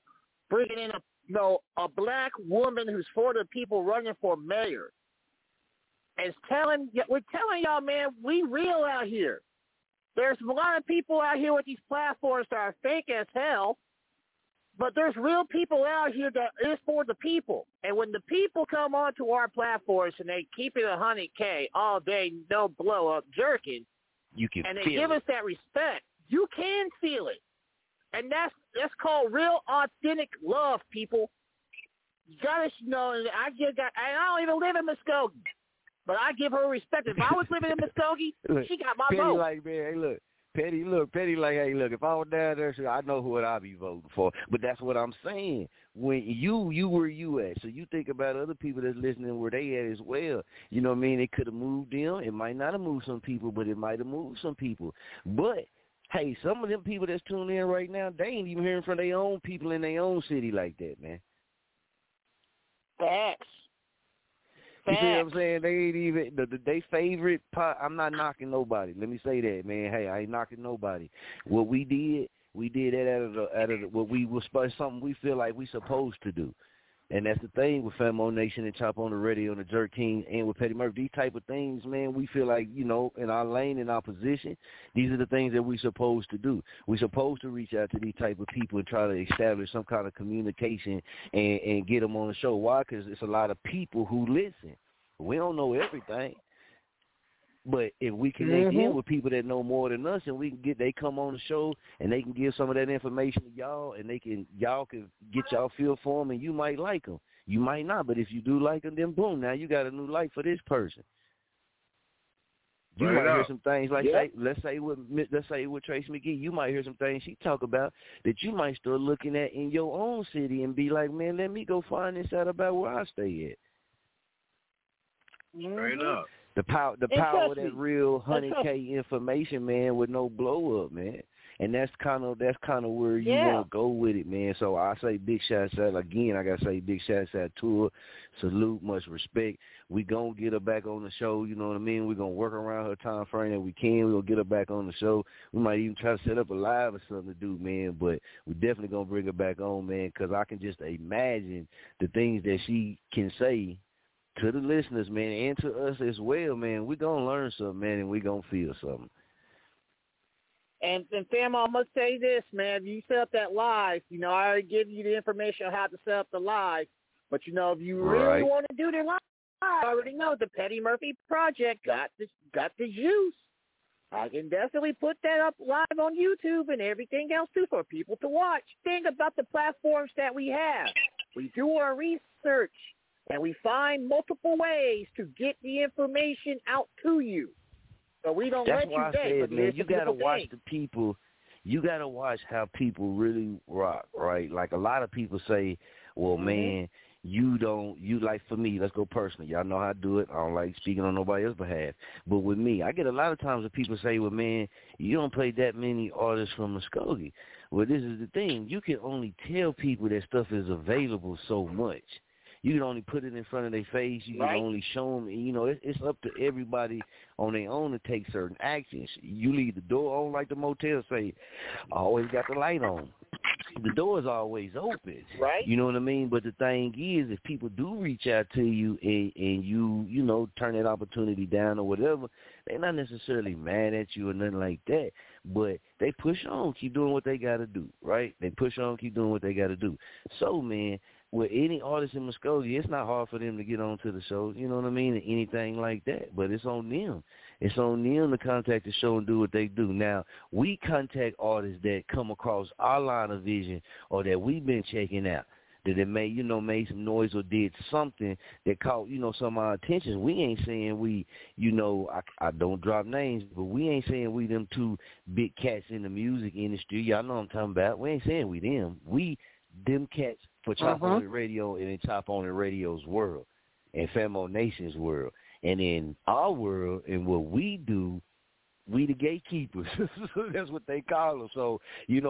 bringing in a black woman who's for the people running for mayor. We're telling y'all, man, we real out here. There's a lot of people out here with these platforms that are fake as hell, but there's real people out here that is for the people. And when the people come onto our platforms and they keep it 100K all day, no blow-up jerking, us that respect, you can feel it. And that's called real authentic love, people. You gotta I don't even live in Muskogee, but I give her respect. If I was living in Muskogee, she got my vote. Petty, if I was down there, I know who I'd be voting for. But that's what I'm saying. When you where you at. So you think about other people that's listening where they at as well. You know what I mean? It could have moved them. It might not have moved some people, but it might have moved some people. But hey, some of them people that's tuned in right now, they ain't even hearing from their own people in their own city like that, man. Facts. You see what I'm saying? They ain't even they favorite pot. I'm not knocking nobody. Let me say that, man. Hey, I ain't knocking nobody. What we did that out of what we was something we feel like we supposed to do. And that's the thing with Famo Nation and Chop On the Radio and the Jerk King and with Petty Murphy. These type of things, man, we feel like, in our lane, in our position, these are the things that we're supposed to do. We're supposed to reach out to these type of people and try to establish some kind of communication and get them on the show. Why? Because it's a lot of people who listen. We don't know everything. But if we connect in with people that know more than us, and we can they come on the show and they can give some of that information to y'all, and y'all can get y'all feel for them, and you might like them, you might not. But if you do like them, then boom, now you got a new life for this person. You might hear some things like let's say with Traci McGee, you might hear some things she talk about that you might start looking at in your own city and be like, man, let me go find this out about where I stay at. Straight up. The power of that real 100K information, man, with no blow up, man, and that's kind of where you want to go with it, man. So I say big shout out again. I gotta say big shout out to her. Salute, much respect. We gonna get her back on the show. You know what I mean? We gonna work around her time frame that we can. We gonna get her back on the show. We might even try to set up a live or something to do, man. But we definitely gonna bring her back on, man, because I can just imagine the things that she can say. To the listeners, man, and to us as well, man, we're going to learn something, man, and we're going to feel something. And fam, I must say this, man. You set up that live, I already give you the information on how to set up the live. But, if you really want to do the live, I already know the Petty Murphy Project got the juice. I can definitely put that up live on YouTube and everything else, too, for people to watch. Think about the platforms that we have. We do our research. And we find multiple ways to get the information out to you. So we don't let you beg. Man, you got to watch the people. You got to watch how people really rock, right? Like a lot of people say, well, man, for me, let's go personally. Y'all know how I do it. I don't like speaking on nobody else's behalf. But with me, I get a lot of times that people say, well, man, you don't play that many artists from Muskogee. Well, this is the thing. You can only tell people that stuff is available so much. You can only put it in front of their face. You can only show them. It's up to everybody on their own to take certain actions. You leave the door on like the motel say, I always got the light on. The door is always open. Right. You know what I mean? But the thing is, if people do reach out to you and you turn that opportunity down or whatever, they're not necessarily mad at you or nothing like that. But they push on, keep doing what they got to do, right? They push on, keep doing what they got to do. So, man, with any artist in Muskogee, it's not hard for them to get onto the show, you know what I mean, and anything like that. But it's on them. It's on them to contact the show and do what they do. Now, we contact artists that come across our line of vision or that we've been checking out, that it made some noise or did something that caught, some of our attention. We ain't saying I don't drop names, but we ain't saying we them two big cats in the music industry. Y'all know what I'm talking about. We ain't saying we them. We them cats for Chop On It Radio and in Chop On It Radio's world and Famo Nation's world. And in our world and what we do, we the gatekeepers. That's what they call them. So, we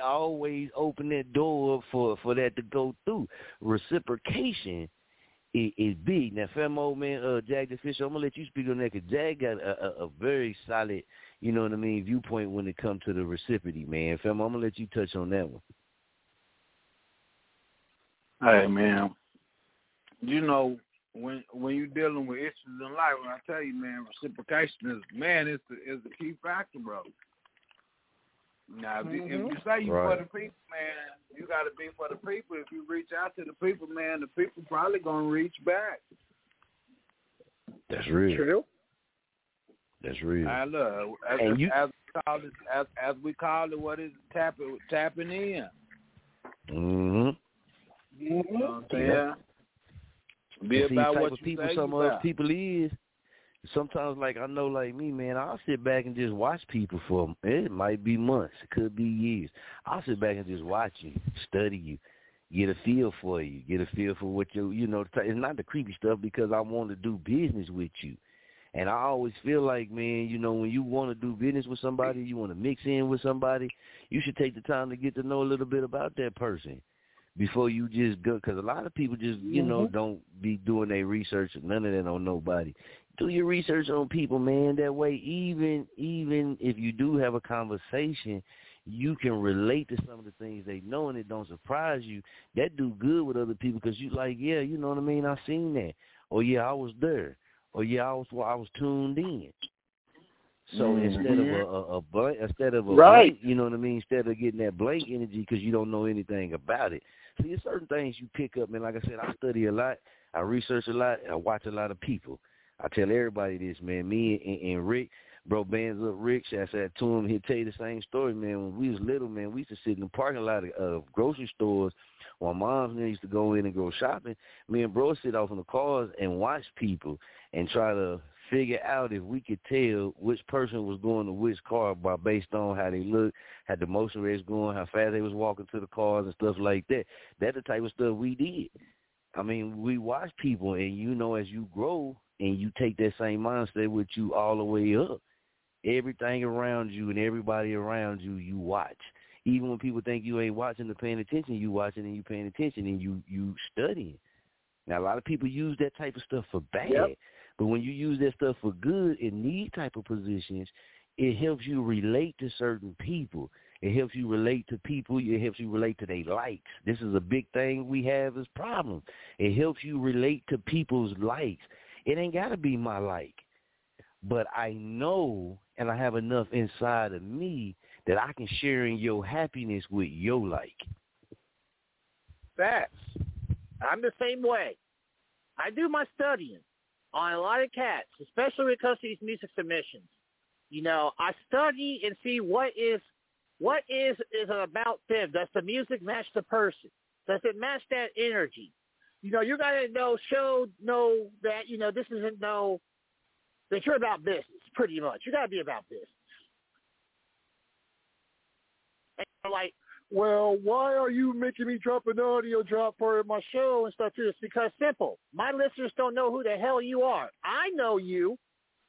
always open that door for that to go through. Reciprocation is big. Now, fam, old man, Jag the Fisher, I'm going to let you speak on that because Jag got a very solid, you know what I mean, viewpoint when it comes to the reciprocity, man. Fam, I'm going to let you touch on that one. Hey, man, you know, when you're dealing with issues in life, when I tell you, man, reciprocation is, man, it's the key factor, bro. Now, if you say you for the people, man, you got to be for the people. If you reach out to the people, man, the people probably going to reach back. That's real. True. That's real. I love as, and you, as we call it, what is it? Tapping in. Mm-hmm. You know what I'm saying? Be about what you say some of us people is. Sometimes, like, I know, like me, man, I'll sit back and just watch people for, it might be months, it could be years. I'll sit back and just watch you, study you, get a feel for you, get a feel for what you, you know, it's not the creepy stuff because I want to do business with you. And I always feel like, man, you know, when you want to do business with somebody, you want to mix in with somebody, you should take the time to get to know a little bit about that person. Before you just go, because a lot of people just, you know, don't be doing their research, none of that on nobody. Do your research on people, man. That way, even if you do have a conversation, you can relate to some of the things they know, and it don't surprise you. That do good with other people because you like, yeah, you know what I mean? I seen that. Or, yeah, I was there. Or, yeah, I was tuned in. So instead of a blank, you know what I mean? Instead of getting that blank energy because you don't know anything about it. See, there's certain things you pick up, man. Like I said, I study a lot, I research a lot, and I watch a lot of people. I tell everybody this, man. Me and Rick, bro, bands up Rick. I said to him, he'll tell you the same story, man. When we was little, man, we used to sit in the parking lot of grocery stores. My mom used to go in and go shopping. Me and bro sit off in the cars and watch people and try to figure out if we could tell which person was going to which car by based on how they looked, how the motion rates going, how fast they was walking to the cars and stuff like that. That's the type of stuff we did. I mean, we watch people, and you know, as you grow and you take that same mindset with you all the way up, everything around you and everybody around you, you watch. Even when people think you ain't watching or paying attention, you watching and you paying attention and you studying. Now, a lot of people use that type of stuff for bad. Yep. But when you use that stuff for good in these type of positions, it helps you relate to certain people. It helps you relate to people. It helps you relate to their likes. This is a big thing we have as problems. It helps you relate to people's likes. It ain't got to be my like. But I know and I have enough inside of me that I can share in your happiness with your like. Facts. I'm the same way. I do my studying on a lot of cats, especially when it comes to these music submissions. You know, I study and see what is it about them. Does the music match the person? Does it match that energy? You know, you gotta know that, you know, this isn't no that you're about business, pretty much. You gotta be about business. And you're like, well, why are you making me drop an audio drop for my show and stuff? It's because simple. My listeners don't know who the hell you are. I know you,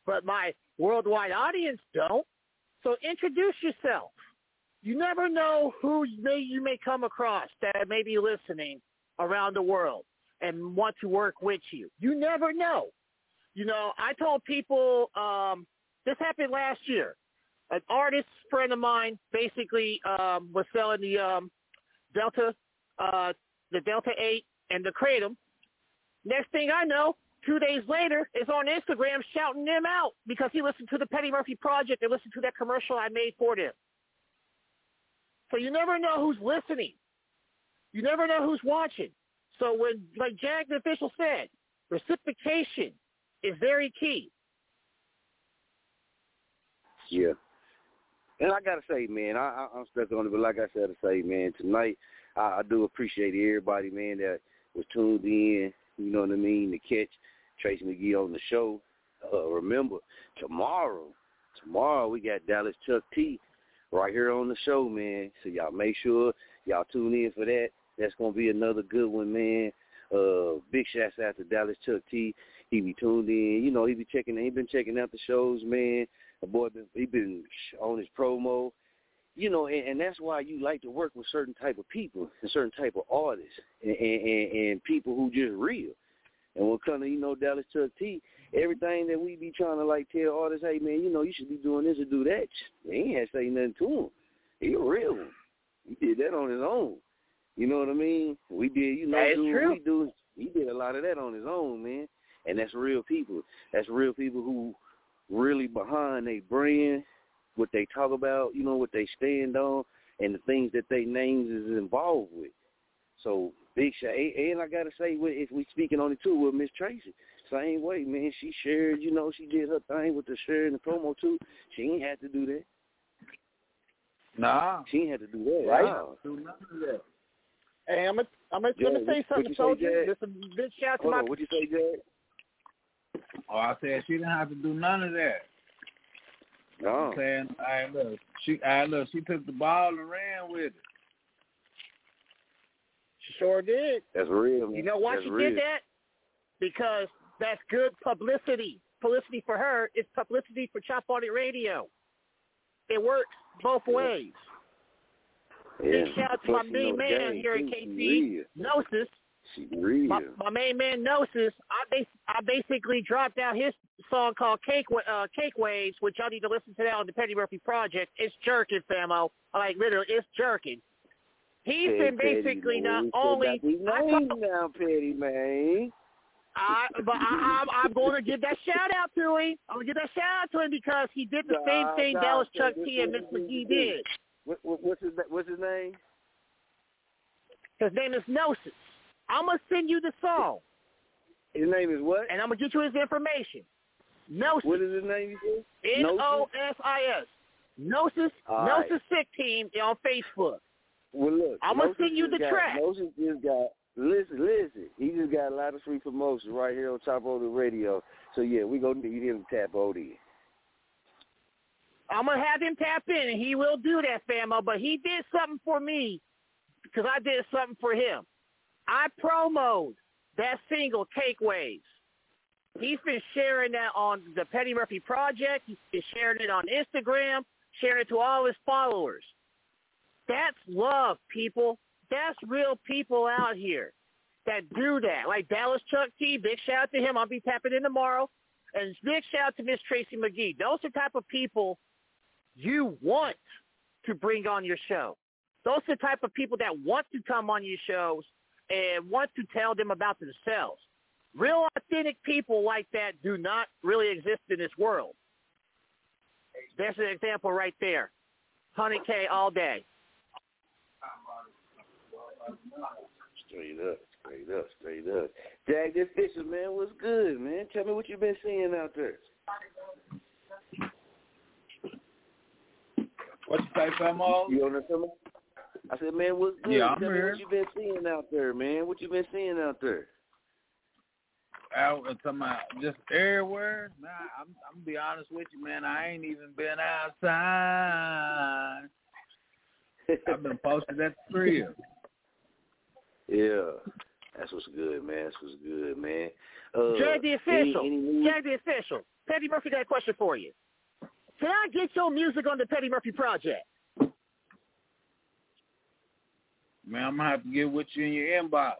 but my worldwide audience don't. So introduce yourself. You never know who you may come across that may be listening around the world and want to work with you. You never know. You know, I told people this happened last year. An artist friend of mine basically was selling the Delta 8 and the Kratom. Next thing I know, 2 days later, is on Instagram shouting them out because he listened to the Petty Murphy Project and listened to that commercial I made for them. So you never know who's listening. You never know who's watching. So when, like Jack the official said, reciprocation is very key. Yeah. And I got to say, man, I'm stuck on it, but like I said, man, tonight I do appreciate everybody, man, that was tuned in, you know what I mean, to catch Traci McGee on the show. Remember, tomorrow we got Dallas Chuck T right here on the show, man. So y'all make sure y'all tune in for that. That's going to be another good one, man. Big shouts out to Dallas Chuck T. He be tuned in. You know, he been checking out the shows, man. The boy, he been on his promo. You know, and that's why you like to work with certain type of people and certain type of artists and people who just real. And when kind of, you know, Dallas to a T, everything that we be trying to, like, tell artists, hey, man, you know, you should be doing this or do that. Man, he ain't say nothing to him. He a real one. He did that on his own. You know what I mean? We did, you know, he did a lot of that on his own, man. And that's real people. That's real people who really behind their brand, what they talk about, you know, what they stand on, and the things that they names is involved with. So big shout. And I got to say, if we speaking on it too, with Miss Traci, same way, man. She shared, you know, she did her thing with the share and the promo too. She ain't had to do that. Nah. She ain't had to do that. Right. Wow. Do none of that. Hey, I'm gonna say something to you. This is a big shout to my. What you say, Jack? Oh, I said she didn't have to do none of that. No. I'm saying, she took the ball and ran with it. She sure did. That's real, man. You know why she did that? Because that's good publicity. Publicity for her is publicity for Chop On It Radio. It works both ways. Yeah. Big shout out to my main man here at KC, Gnosis. My main man Gnosis, I basically dropped out his song called Cake Waves, which y'all need to listen to that on the Petty Murphy Project. It's jerking, famo. Like, literally, it's jerking. He's been basically not only... I'm going to give that shout-out to him. I'm going to give that shout-out to him because he did the same thing Dallas Chuck T and Miss McGee did. What's his name? His name is Gnosis. I'm going to send you the song. His name is what? And I'm going to get you his information. Gnosis. What is his name you said? N-O-S-I-S. Gnosis. All right. Gnosis Sick Team on Facebook. Well, look. I'm going to send you the track. Gnosis just got... Listen. He just got a lot of free promotions right here on Chop On It Radio. So, yeah, we're going to need him to tap on in. I'm going to have him tap in, and he will do that, famo. But he did something for me because I did something for him. I promoted that single, Cake Waves. He's been sharing that on the Petty Murphy Project. He's been sharing it on Instagram, sharing it to all his followers. That's love, people. That's real people out here that do that. Like Dallas Chuck T, big shout out to him. I'll be tapping in tomorrow. And big shout out to Miss Traci McGee. Those are the type of people you want to bring on your show. Those are the type of people that want to come on your shows and want to tell them about themselves. Real authentic people like that do not really exist in this world. That's an example right there. 100K all day. Straight up. Dag, this Fisher, man, what's good, man? Tell me what you've been seeing out there. What you say, famo? You on there, famo? I said, man, what's good? Yeah, tell me what you've been seeing out there, man. What you been seeing out there? Out just everywhere? Nah, I'm gonna be honest with you, man. I ain't even been outside. I've been posted at the crib. Yeah, that's what's good, man. Jag the Official. Jag the Official. Petty Murphy got a question for you. Can I get your music on the Petty Murphy Project? Man, I'm going to have to get with you in your inbox.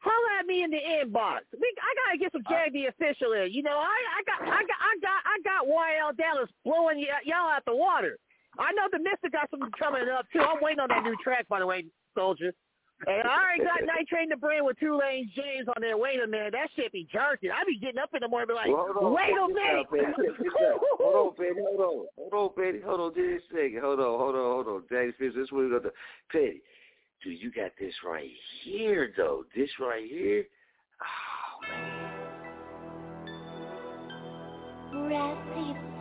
Holler at me in the inbox. I got to get some Jag the Official in. You know, I got YL Dallas blowing y'all out the water. I know the Mystic got something coming up, too. I'm waiting on that new track, by the way, Soldier. And I already got Night Train to Brand with Tulane James on there. Wait a minute. That shit be jerking. I be getting up in the morning and be like, well, wait a minute. Hold on, Petty. Just a second. James Fisher, this is what we got to... Petty, dude, you got this right here, though. This right here? Oh, man.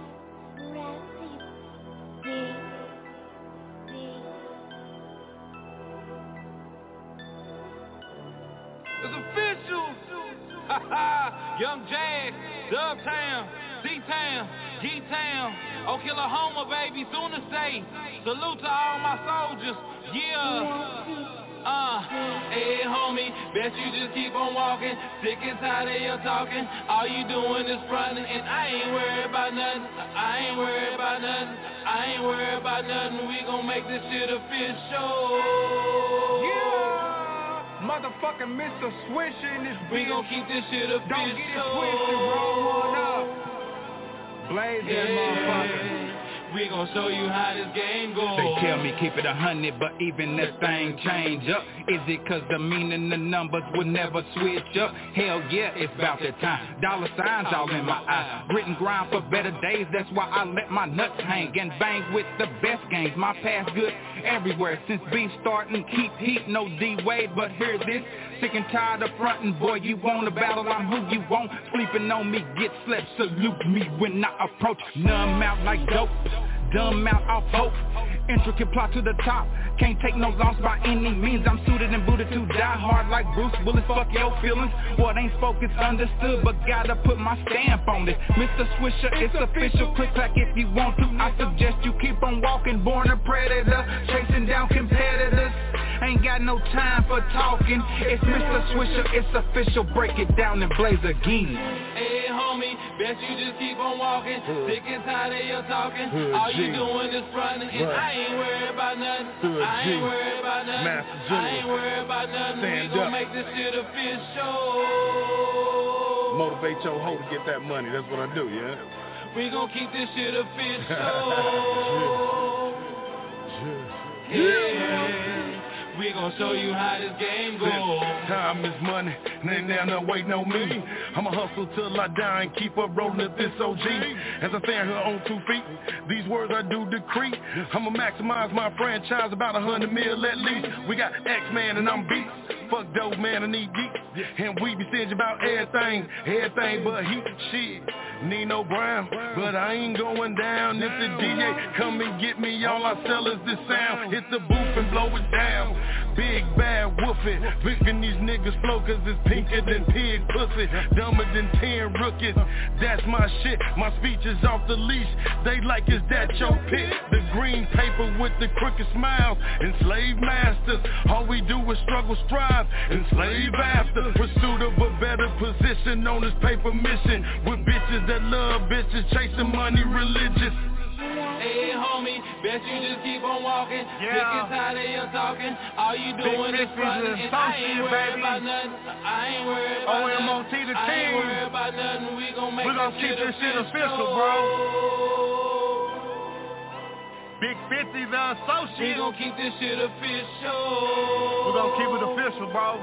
It's official. Young Jag, Dubtown, D-Town, G-Town, Oklahoma, baby, soon to say. Salute to all my soldiers. Yeah. Hey homie, bet you just keep on walking. Sick and tired of your talking. All you doing is fronting, and I ain't worried about nothing. We gon' make this shit official. Yeah. Motherfucking Mr. Swish in this bitch. We gon' keep this shit official. Don't get it twisted, roll one up. Blaze that motherfucker. We gon' show you how this game goes. They tell me keep it 100, but even that thing change up. Is it cause the meaning of numbers will never switch up? Hell yeah, it's about that time. Dollar signs all in my eye. Grit and grind for better days, that's why I let my nuts hang. And bang with the best games, my past good everywhere. Since beef starting, keep heat, no D-Wade. But hear this, sick and tired of frontin'. Boy, you wanna battle, I'm who you want. Sleeping on me, get slept, salute me when I approach. Numb out like dope, dumb out off hope. Intricate plot to the top, can't take no loss by any means. I'm suited and booted to die hard like Bruce Willis. Fuck your feelings, what ain't spoken understood, but gotta put my stamp on this. Mr. Swisher, it's official, click clack if you want to. I suggest you keep on walking, born a predator, chasing down competitors. Ain't got no time for talking. It's Mr. Swisher, it's official, break it down and blaze again. Hey homie, best you just keep on walking. Sick and tired of your talking. All you doing is fronting. And I ain't worried about nothing. I ain't worried about nothing. I ain't worried about nothing. We gon' make this shit official. Motivate your hoe to get that money. That's what I do, yeah. We gon' keep this shit official. Yeah. We gon' show you how this game goes. This time is money, and ain't there no wait, no me. I'ma hustle till I die and keep up rolling at this OG. As I stand here on 2 feet, these words I do decree. I'ma maximize my franchise, about 100 mil at least. We got X-Man and I'm beat. Fuck those, man, I need geeks. And we be stingy about everything but heat. Shit, Nino Brown, but I ain't going down. If the DJ come and get me, all I sell is this sound. Hit the booth and blow it down. Big bad woofing, picking these niggas flow, cause it's pinker than pig pussy, dumber than 10 rookies. That's my shit, my speech is off the leash. They like, is that your pick? The green paper with the crooked smiles. Enslaved masters, all we do is struggle, strive. Enslaved after pursuit of a better position on this paper mission. With bitches that love bitches, chasing money religious. Hey homie, best you just keep on walking. Sick and tired of your talking. All you doing is running. And I ain't worried about nothing. I ain't worried about nothing. I ain't worried about nothing. We gon' make this shit official, bro. Big 50, the associate. We gon' keep this shit official. We gon' keep it official, bro.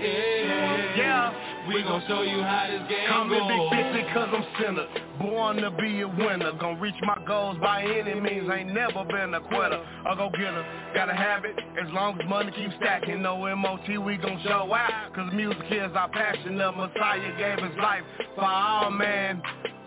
Yeah. Yeah. We gon' show you how this game goes. Call me Big 50 cause I'm sinner. Born to be a winner. Gon' reach my goals by any means. Ain't never been a quitter. I go get her. Gotta have it. As long as money keeps stacking. No M.O.T. we gon' show out. Cause music is our passion. The Messiah gave his life for all man.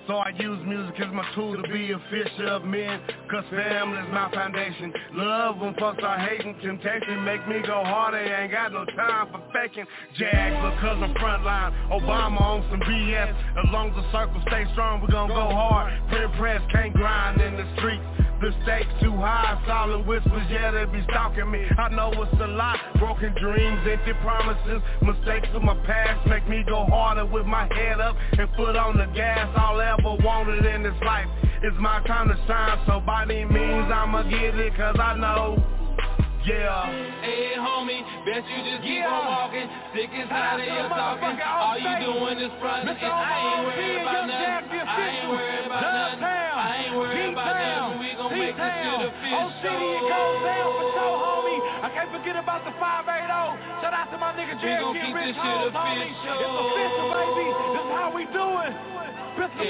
So I use music as my tool to be a fisher of men. Cause family's my foundation. Love when folks are hating. Temptation make me go harder. Ain't got no time for faking. Jag because I'm frontline. Obama on some BS. As long as the circle stay strong, we gon' go hard. Pin press, can't grind in the streets. The stakes too high. Solid whispers, yeah, they be stalking me. I know it's a lot. Broken dreams, empty promises. Mistakes of my past make me go harder with my head up and foot on the gas. All that wanted in this life. It's my time to shine, so by any means I'ma get it, cause I know. Yeah. Hey homie, bet you just keep on walking. Sick and tired of your talking. All you doing is fronting. And I ain't worried about nothing. I ain't worried about nothing. I ain't worried about nothing. We gon' make this shit official. Old city, it goes down for sure, homie. I can't forget about the 580. Shout out to my nigga Jerry. We gon' keep this shit official. It's official, baby. This is how we do it. We gon'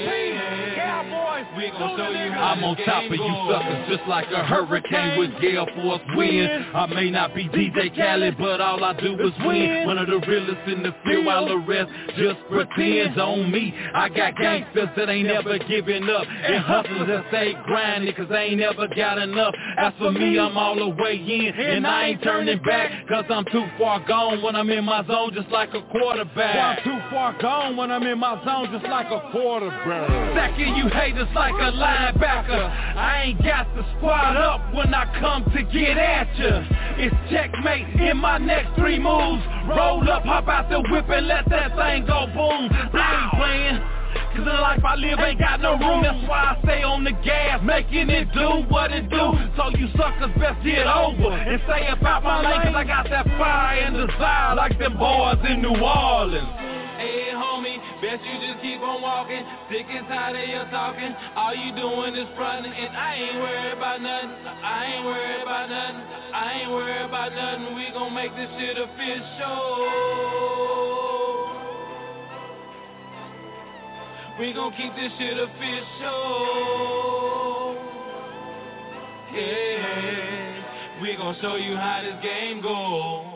show you how I'm on top of you suckers, just like a hurricane with gale force wind. I may not be DJ Khaled, but all I do is win. One of the realest in the field, while the rest just pretend. On me, I got gangsters that ain't ever giving up, and hustlers that stay grinding, cause they ain't ever got enough. As for me, I'm all the way in, and I ain't turning back, cause I'm too far gone when I'm in my zone, just like a quarterback. I'm too far gone when I'm in my zone, just like a quarterback. Stacking you haters like a linebacker. I ain't got to squad up when I come to get at ya. It's checkmate in my next 3 moves. Roll up, hop out the whip and let that thing go boom. I ain't playing, cause I life I live ain't got no room. That's why I stay on the gas, making it do what it do. So you suckers best get over and say about my lane, 'cause I got that fire and desire like them boys in New Orleans. Hey homie, best you just keep on walking. Sick and tired of your talking. All you doing is fronting, and I ain't worried about nothing. I ain't worried about nothing. I ain't worried about nothing. We gon' make this shit official. We gon' keep this shit official. Yeah, we gon' show you how this game goes.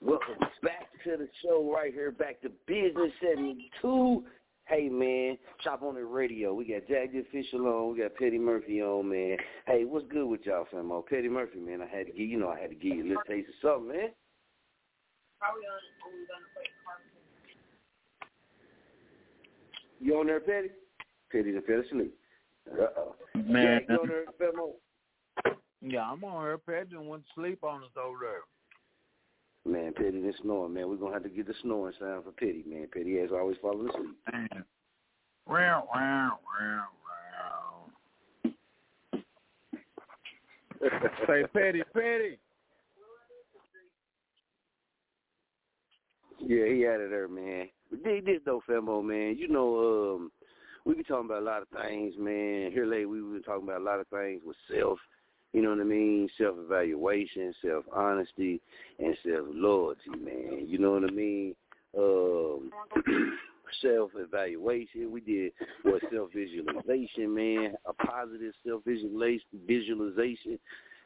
Welcome back to the show right here, back to Business 72. Hey, man, Chop On It Radio. We got Jack the Official on. We got Petty Murphy on, man. Hey, what's good with y'all, fam? Petty Murphy, man, I had to give you a little taste of something, man. You on there, Petty? Petty's and fell asleep. Uh-oh. Man. Yeah, you on there, Femo? Yeah, I'm on here. Petty went to sleep on us over there. Man, Petty is snoring, man. We're going to have to get the snoring sound for Petty, man. Petty has always fallen asleep. Man. Wow, wow, wow, wow. Say, Petty. Yeah, he out of there, man. But dig this, though, Fembo, man. You know, we be talking about a lot of things, man. Here lately, we been talking about a lot of things with self, you know what I mean, self-evaluation, self-honesty, and self-loyalty, man. You know what I mean? Self-evaluation. We did what self-visualization, man, a positive self-visualization.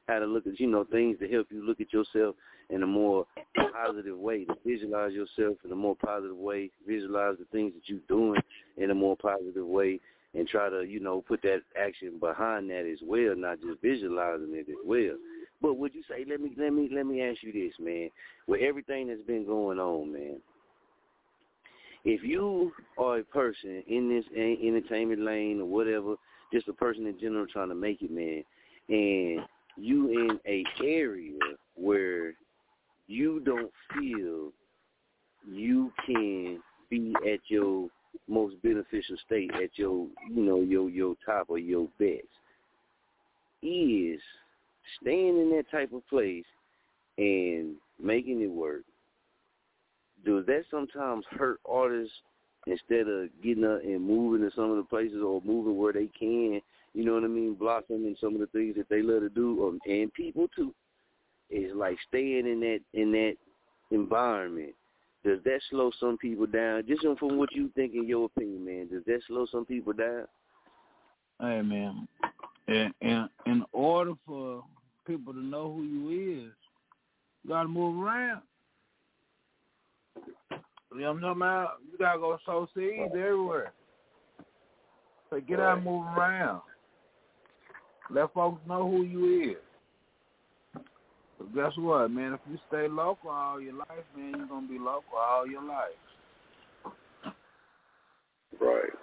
How to look at, you know, things to help you look at yourself in a more positive way, to visualize yourself in a more positive way, visualize the things that you're doing in a more positive way, and try to, you know, put that action behind that as well, not just visualizing it as well. But would you say, let me ask you this, man, with everything that's been going on, man, if you are a person in this entertainment lane or whatever, just a person in general trying to make it, man, and you in a area where you don't feel you can be at your most beneficial state, at your, you know, your top or your best, is staying in that type of place and making it work, does that sometimes hurt artists instead of getting up and moving to some of the places or moving where they can, you know what I mean, blossom in some of the things that they love to do, and people too? It's like staying in that environment. Does that slow some people down? Just from what you think, in your opinion, man, does that slow some people down? Hey, man, and in order for people to know who you is, you got to move around. You know what I'm talking about? You got to go sow seeds everywhere. So get out and move around. Let folks know who you is. But guess what, man? If you stay local all your life, man, you're going to be local all your life. Right.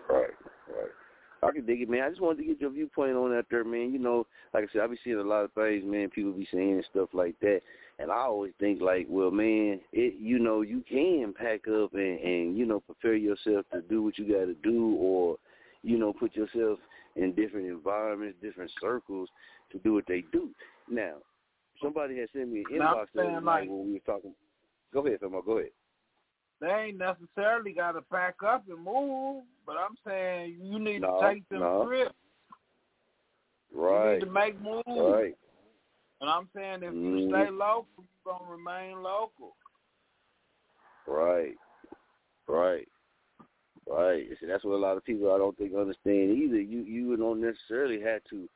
I can dig it, man. I just wanted to get your viewpoint on that there, man. You know, like I said, I be seeing a lot of things, man. People be saying and stuff like that. And I always think like, well, man, it, you know, you can pack up and you know, prepare yourself to do what you got to do, or, you know, put yourself in different environments, different circles to do what they do. Now, somebody had sent me an inbox last night when we were talking. Go ahead, Femo, go ahead. They ain't necessarily got to pack up and move, but I'm saying you need to take them trips. Right. You need to make moves. Right. And I'm saying if you stay local, you're going to remain local. Right. See, that's what a lot of people I don't think understand either. You don't necessarily have to,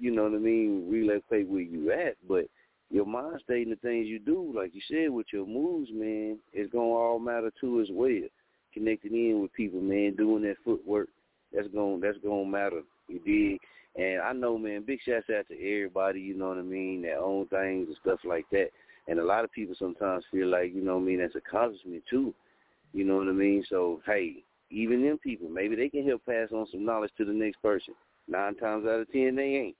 you know what I mean, relocate where you at, but your mind state and the things you do, like you said, with your moves, man, it's going to all matter too as well. Connecting in with people, man, doing that footwork, that's going to matter. You dig? And I know, man, big shouts out to everybody, you know what I mean, their own things and stuff like that. And a lot of people sometimes feel like, you know what I mean, that's accomplishment too. You know what I mean? So, hey, even them people, maybe they can help pass on some knowledge to the next person. 9 times out of 10, they ain't.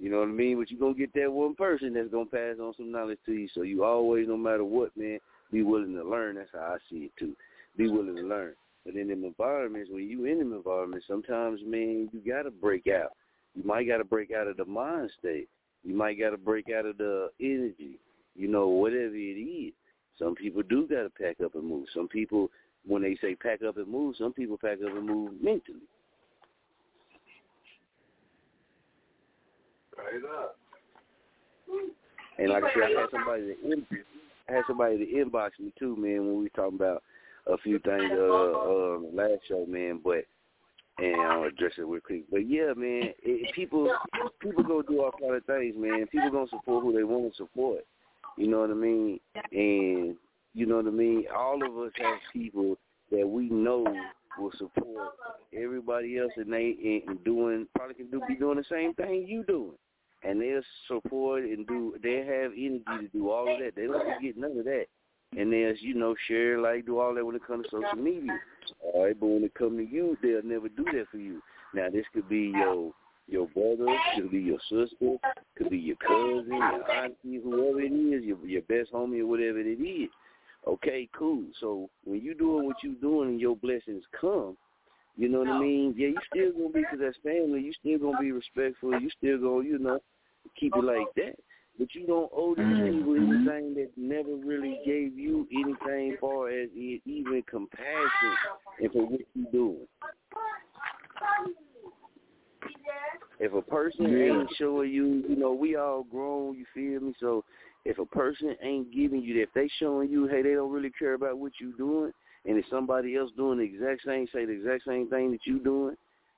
You know what I mean? But you're going to get that one person that's going to pass on some knowledge to you. So you always, no matter what, man, Be willing to learn. That's how I see it too. Be willing to learn. But in them environments, when you in them environments, sometimes, man, you got to break out. You might got to break out of the mind state. You might got to break out of the energy, you know, whatever it is. Some people do got to pack up and move. Some people, when they say pack up and move, some people pack up and move mentally. Right up. And like I said, I had somebody to inbox me too, man, when we were talking about a few things last show, man, but, and I'll address it real quick. But, yeah, man, people go do all kind of things, man. People going to support who they want to support. You know what I mean? And, you know what I mean? All of us have people that we know will support everybody else, and they and doing probably can do be doing the same thing you doing. And they'll support and do. They have energy to do all of that. They don't get none of that. And they'll, you know, share, like, do all that when it comes to social media. All right, but when it comes to you, they'll never do that for you. Now, this could be your brother, could be your sister, could be your cousin, your auntie, whoever it is, your best homie or whatever it is. Okay, cool. So when you doing what you doing and your blessings come, you know what I mean? Yeah, you still going to be, because that's family, you still going to be respectful, you still going to, you know, keep it like that. But you don't owe these people anything that never really gave you anything far as even compassion and for what you're doing. If a person ain't showing you, you know, we all grown, you feel me? So if a person ain't giving you that, if they showing you, hey, they don't really care about what you doing, and if somebody else doing the exact same, say the exact same thing that you doing,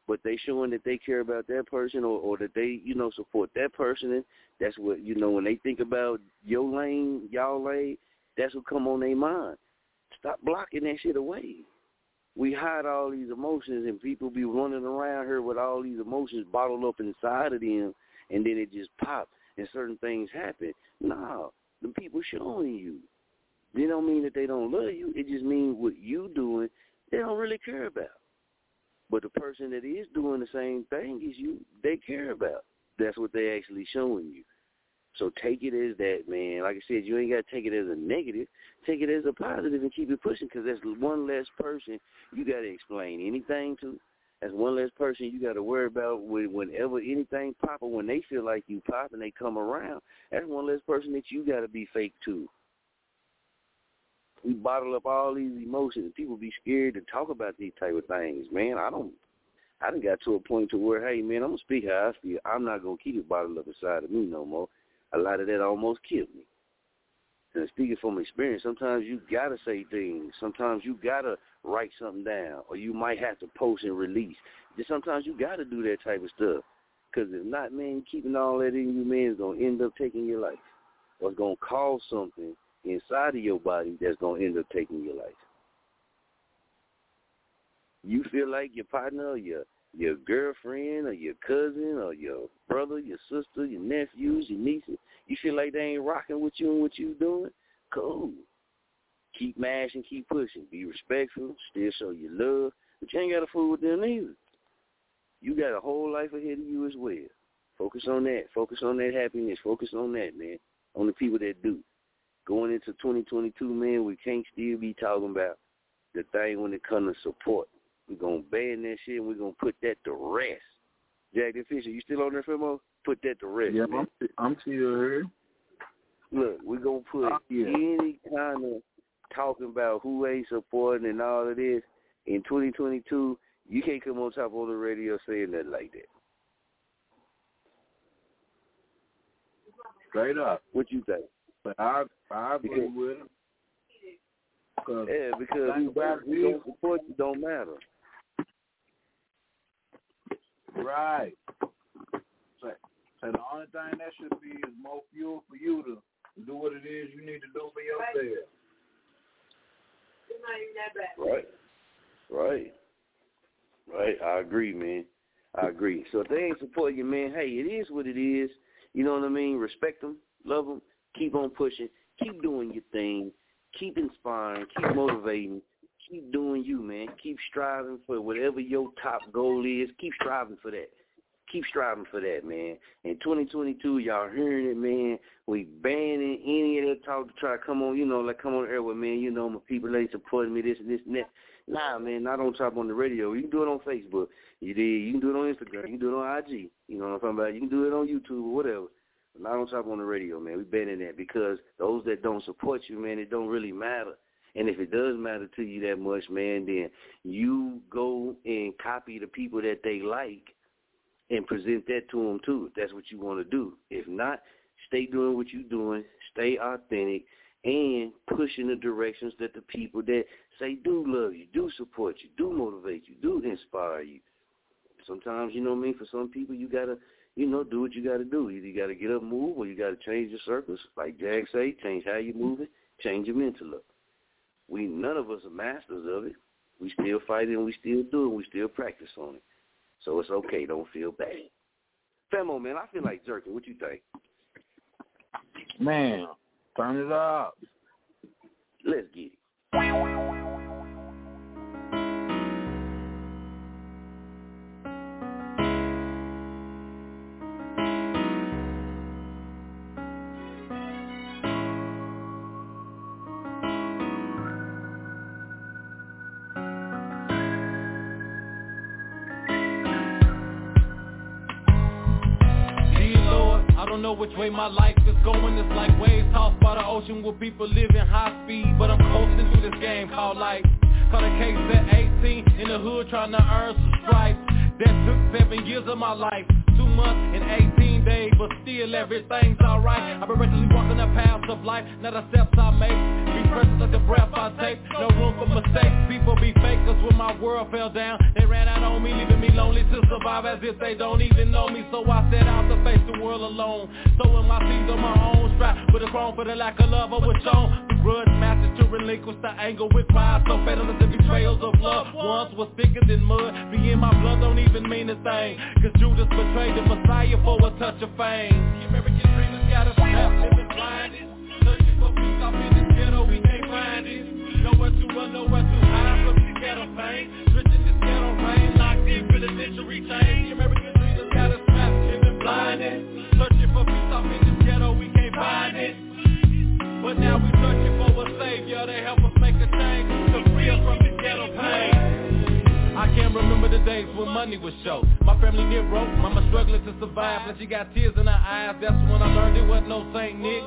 but they showing that they care about that person or that they, you know, support that person. And that's what, you know, when they think about your lane, y'all lane, that's what come on their mind. Stop blocking that shit away. We hide all these emotions, and people be running around here with all these emotions bottled up inside of them, and then it just pops, and certain things happen. No, the people showing you. They don't mean that they don't love you. It just means what you doing, they don't really care about. But the person that is doing the same thing as you, they care about. That's what they actually showing you. So take it as that, man. Like I said, you ain't got to take it as a negative. Take it as a positive and keep it pushing, because that's one less person you got to explain anything to. That's one less person you got to worry about whenever anything pop or when they feel like you pop and they come around. That's one less person that you got to be fake to. We bottle up all these emotions. People be scared to talk about these type of things, man. I done got to a point to where, hey, man, I'm going to speak how I feel. I'm not going to keep it bottled up inside of me no more. A lot of that almost killed me. And speaking from experience, sometimes you got to say things. Sometimes you got to write something down, or you might have to post and release. Just sometimes you got to do that type of stuff, because if not, man, keeping all that in you, man, is going to end up taking your life, or it's going to cause something inside of your body that's going to end up taking your life. You feel like your partner or your girlfriend or your cousin or your brother, your sister, your nephews, your nieces, you feel like they ain't rocking with you and what you doing? Cool. Keep mashing, keep pushing. Be respectful, still show your love, but you ain't got to fool with them either. You got a whole life ahead of you as well. Focus on that. Focus on that happiness. Focus on that, man, on the people that do. Going into 2022, man, we can't still be talking about the thing when it comes to support. We're going to ban that shit, and we're going to put that to rest. Jack and Fisher, you still on there, Fimo? Put that to rest. Yeah, man. I'm still here. Look, we're going to put any kind of talking about who ain't supporting and all of this. In 2022, you can't come on Chop On the Radio saying nothing like that. Straight up. What you think? But I agree with him. Because we don't support you, don't matter. Right. So the only thing that should be is more fuel for you to do what it is you need to do for yourself. Right. I agree, man. So if they ain't supporting you, man, hey, it is what it is. You know what I mean? Respect them. Love them. Keep on pushing. Keep doing your thing. Keep inspiring. Keep motivating. Keep doing you, man. Keep striving for whatever your top goal is. Keep striving for that. Keep striving for that, man. In 2022, y'all hearing it, man. We banning any of that talk to try to come on, you know, like come on the air with me. You know, my people ain't supporting me, this and this and that. Nah, man, not on Chop on the Radio. You can do it on Facebook. You can do it on Instagram. You can do it on IG. You know what I'm talking about? You can do it on YouTube or whatever. But not on Chop on the Radio, man. We banning that because those that don't support you, man, it don't really matter. And if it does matter to you that much, man, then you go and copy the people that they like and present that to them, too, if that's what you want to do. If not, stay doing what you're doing, stay authentic, and push in the directions that the people that say do love you, do support you, do motivate you, do inspire you. Sometimes, you know what I mean, for some people you got to, you know, do what you got to do. Either you got to get up, move, or you got to change your circles. Like Jag say, change how you're moving, change your mental up. We, none of us are masters of it. We still fight it and we still do it and we still practice on it. So it's okay. Don't feel bad. Femo, man, I feel like jerking. What you think? Man, turn it up. Let's get it. Which way my life is going, it's like waves tossed by the ocean where people live in high speed. But I'm coasting through this game called life. Caught a case at 18 in the hood trying to earn some stripes. That took 7 years of my life, 2 months and 18 days, but still everything's alright. I've been recklessly walking the paths of life, not the steps I make. Be precious like the breath I take, no room for mistakes. People be fakers when my world fell down. They ran out on me, leaving me lonely to survive as if they don't even know me. So I set out to face the world alone, sowing my seeds on my own stripe. With a groan for the lack of love I was shown. The grudge masters to relinquish the anger with pride. So fatal as the betrayals of loved ones was thicker than mud. Be in my blood don't even mean a thing, cause Judas betrayed the Messiah for a touch of fame. The American dream has got us trapped in the blindness. Searching for peace up in this ghetto, we can't find it. Nowhere to run, nowhere to hide from this ghetto pain. Rich in this ghetto rain, locked in penitentiary chains. The American dream has got us trapped in the blindness. Searching for peace up in this ghetto, we can't find it. But now we're searching for a savior to help us make a change, to free us from this ghetto pain. I can't remember the days when money was short. My family did broke, mama struggling to survive, but she got tears in her eyes. That's when I learned it wasn't no Saint Nick.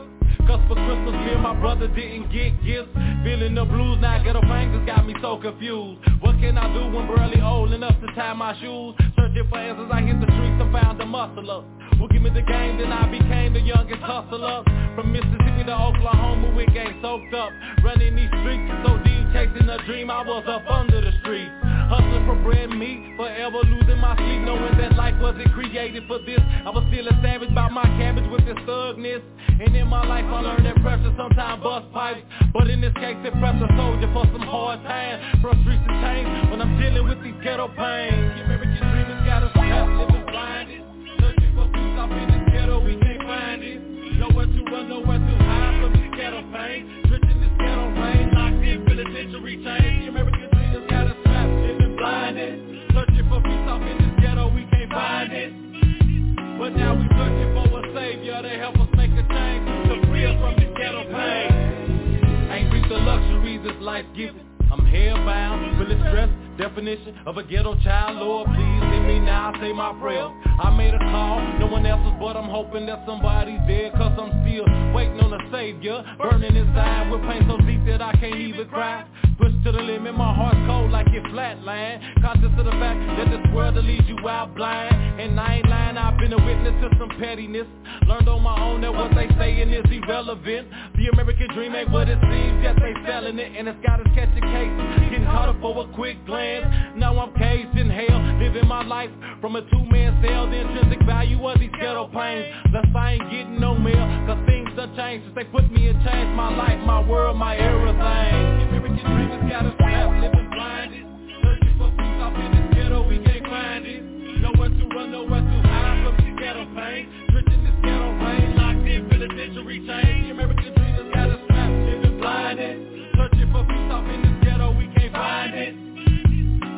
Cause for Christmas, me and my brother didn't get gifts. Feeling the blues, now ghetto bang just got me so confused. What can I do when barely old enough to tie my shoes? Searching for answers, I hit the streets and found a muscle up. Well, give me the game, then I became the youngest hustler. From Mississippi to Oklahoma, we game soaked up. Running these streets so deep, chasing a dream, I was up under the streets. Hustling for bread and meat, forever losing my sleep, knowing that life wasn't created for this. I was still a savage by my cabbage with this thugness. And in my life I learned that pressure sometimes bust pipes, but in this case it pressed a soldier for some hard times. From streets to chains, when I'm dealing with these ghetto pains. The American dream has got us trapped in the blindness. Searching for peace up in this ghetto, we can't find it. Nowhere to run, nowhere to hide from this ghetto pain. Rich in this ghetto rain, locked in penitentiary chains. The American dream has got us trapped in the blindness. Searching for peace up in this ghetto, we can't find it. But now we searching for a savior to help us make a change, to free us from this ghetto pain. Ain't reached the luxuries this life giving. I'm hellbound, really stressed, definition of a ghetto child. Lord, please hit me now, I say my prayer. I made a call, no one else's, but I'm hoping that somebody's there. Cause I'm still waiting on a savior, burning inside with pain so deep that I can't even cry. Pushed to the limit, my heart's cold like it flatlined. Conscious of the fact that this world will lead you out blind. And I ain't lying, I've been a witness to some pettiness. Learned on my own that what they saying is irrelevant. The American dream ain't what it seems, yet they selling it. And it's got us catching case, getting caught up for a quick glance. Now I'm caged in hell, living my life from a two-man cell. The intrinsic value of these ghetto pains. Thus I ain't getting no meal, cause things done changed since they put me in chains. My life, my world, my everything. The American dream has got us trapped, living blinded. Searching for peace up in this ghetto, we can't find it. Nowhere to run, nowhere to hide from this ghetto pain. Rich in this ghetto rain, locked in penitentiary chains. The American dream has got us trapped, living blinded. Searching for peace up in this ghetto, we can't find it.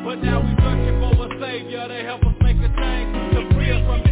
But now we searching for a savior to help us make a change, to free us from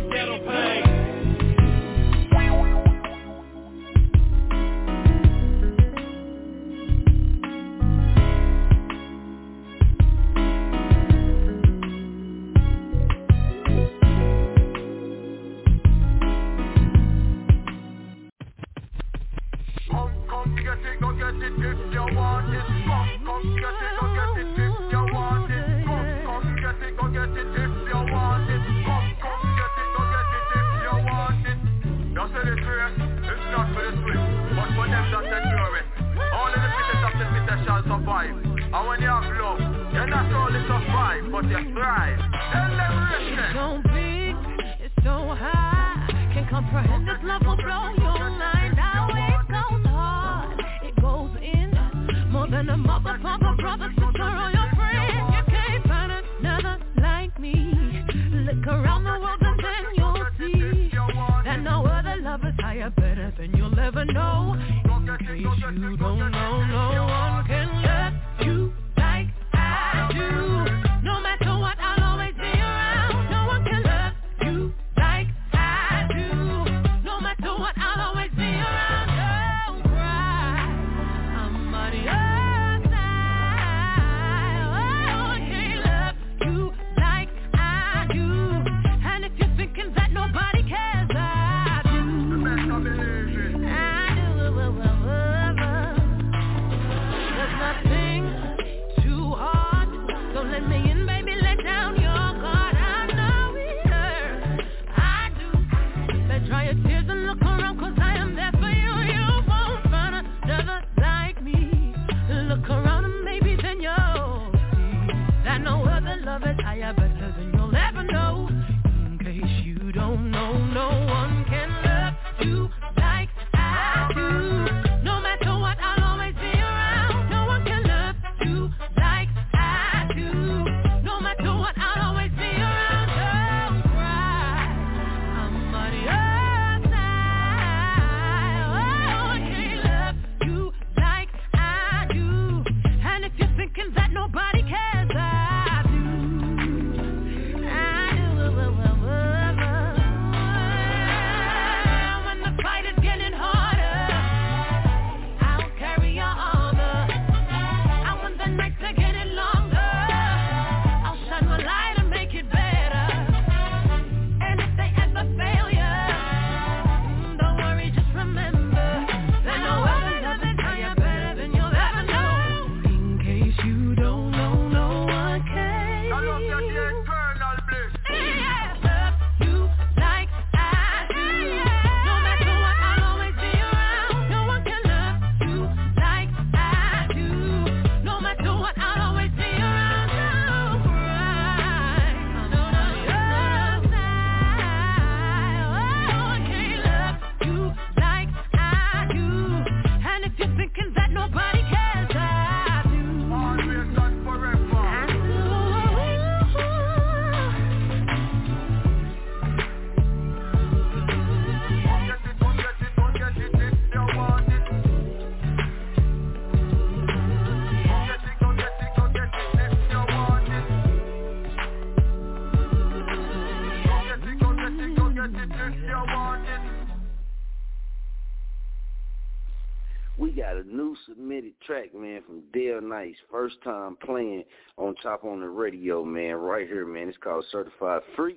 Track, man, from Dale Nice, first time playing on Chop On the Radio, man, right here, man. It's called Certified Freak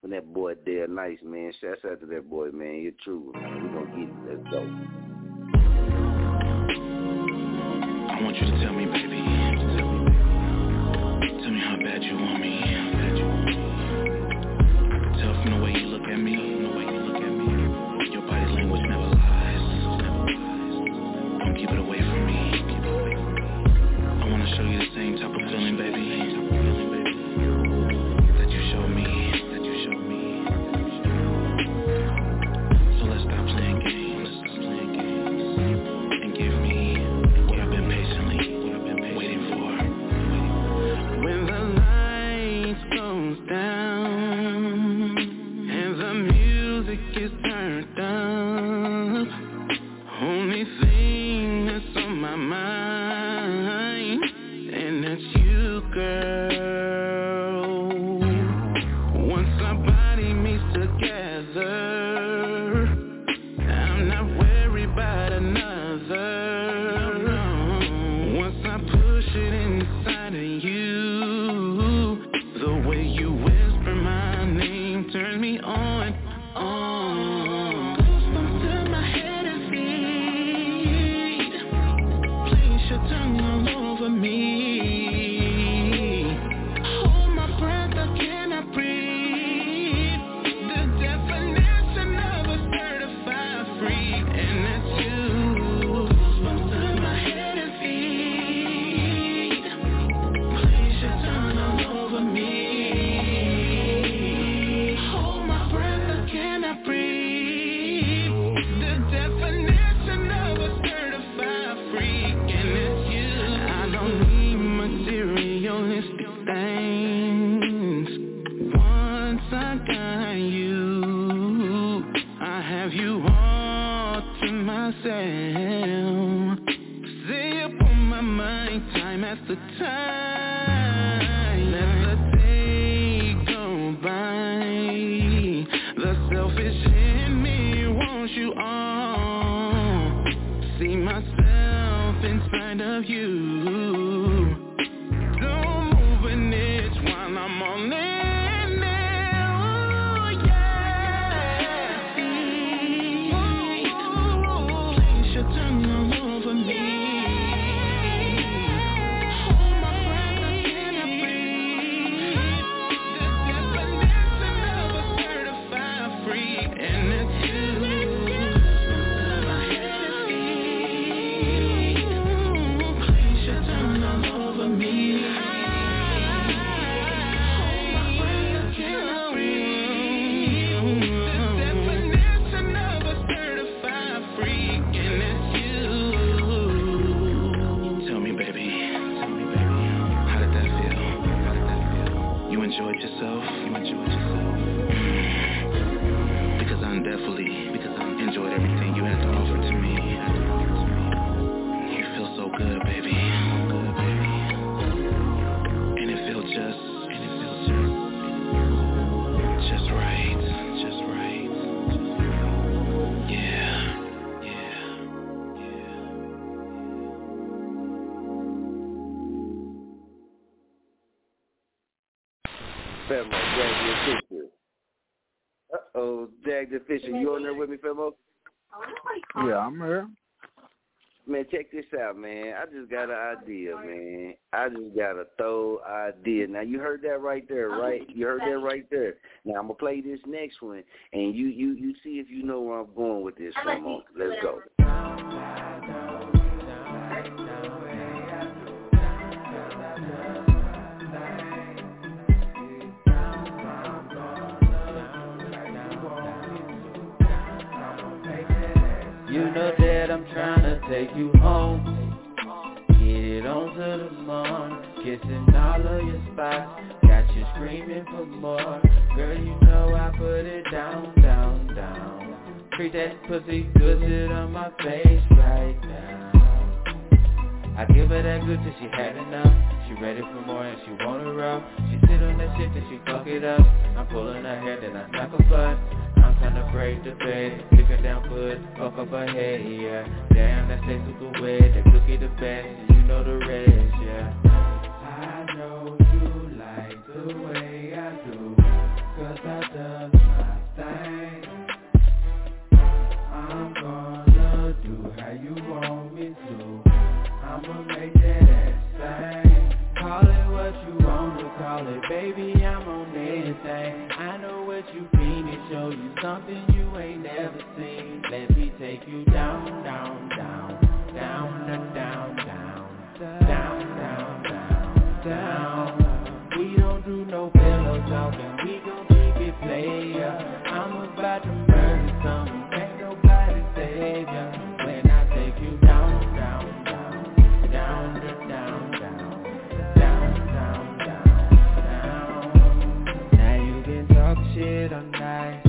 from that boy Dale Nice, man. Shouts out to that boy, man. You're true, man. We're gonna get it. Let's go. I want you to tell me, baby. Tell me how bad you want me. Tell from the way you look at me. Your body language never lies. Don't keep it away from me. Show you the same type of feeling, baby, that you showed me, So let's stop playing games, and give me what I've been patiently waiting for. When the lights goes down and the music is turned up, only thing that's on my mind. Turn me on. Goosebumps to my head and feet. Fishing. You on there with me, Femo? Yeah, I'm here. Man, check this out, man. I just got an idea, man. I just got a thorough idea. Now, you heard that right there, right? You heard that right there. Now, I'm going to play this next one, and you see if you know where I'm going with this, Femo. Let's go. You know that I'm trying to take you home, get it on to the morning, kissing all of your spots, got you screaming for more. Girl, you know I put it down. Treat that pussy good, shit on my face right now. I give her that good till she had enough, she ready for more and she want her out. She sit on that shit till she fuck it up, I'm pulling her hair then I knock her butt. I'm tryna break the bed, lick her down foot, fuck up her head, yeah. Damn, that sex was the way, that cookie the best, and you know the rest, yeah. I know you like the way I do, cause I done my thing. I'm gonna do how you want me to, I'ma make that ass sing. Call it what you want to call it, baby, I'm on anything. I know what you mean, it show you something you ain't never seen. Let me take you down. We don't do no pillow talking, we gon' keep it player. I'm about to murder something, can't nobody save ya. When I take you down. Now you been talking shit all night,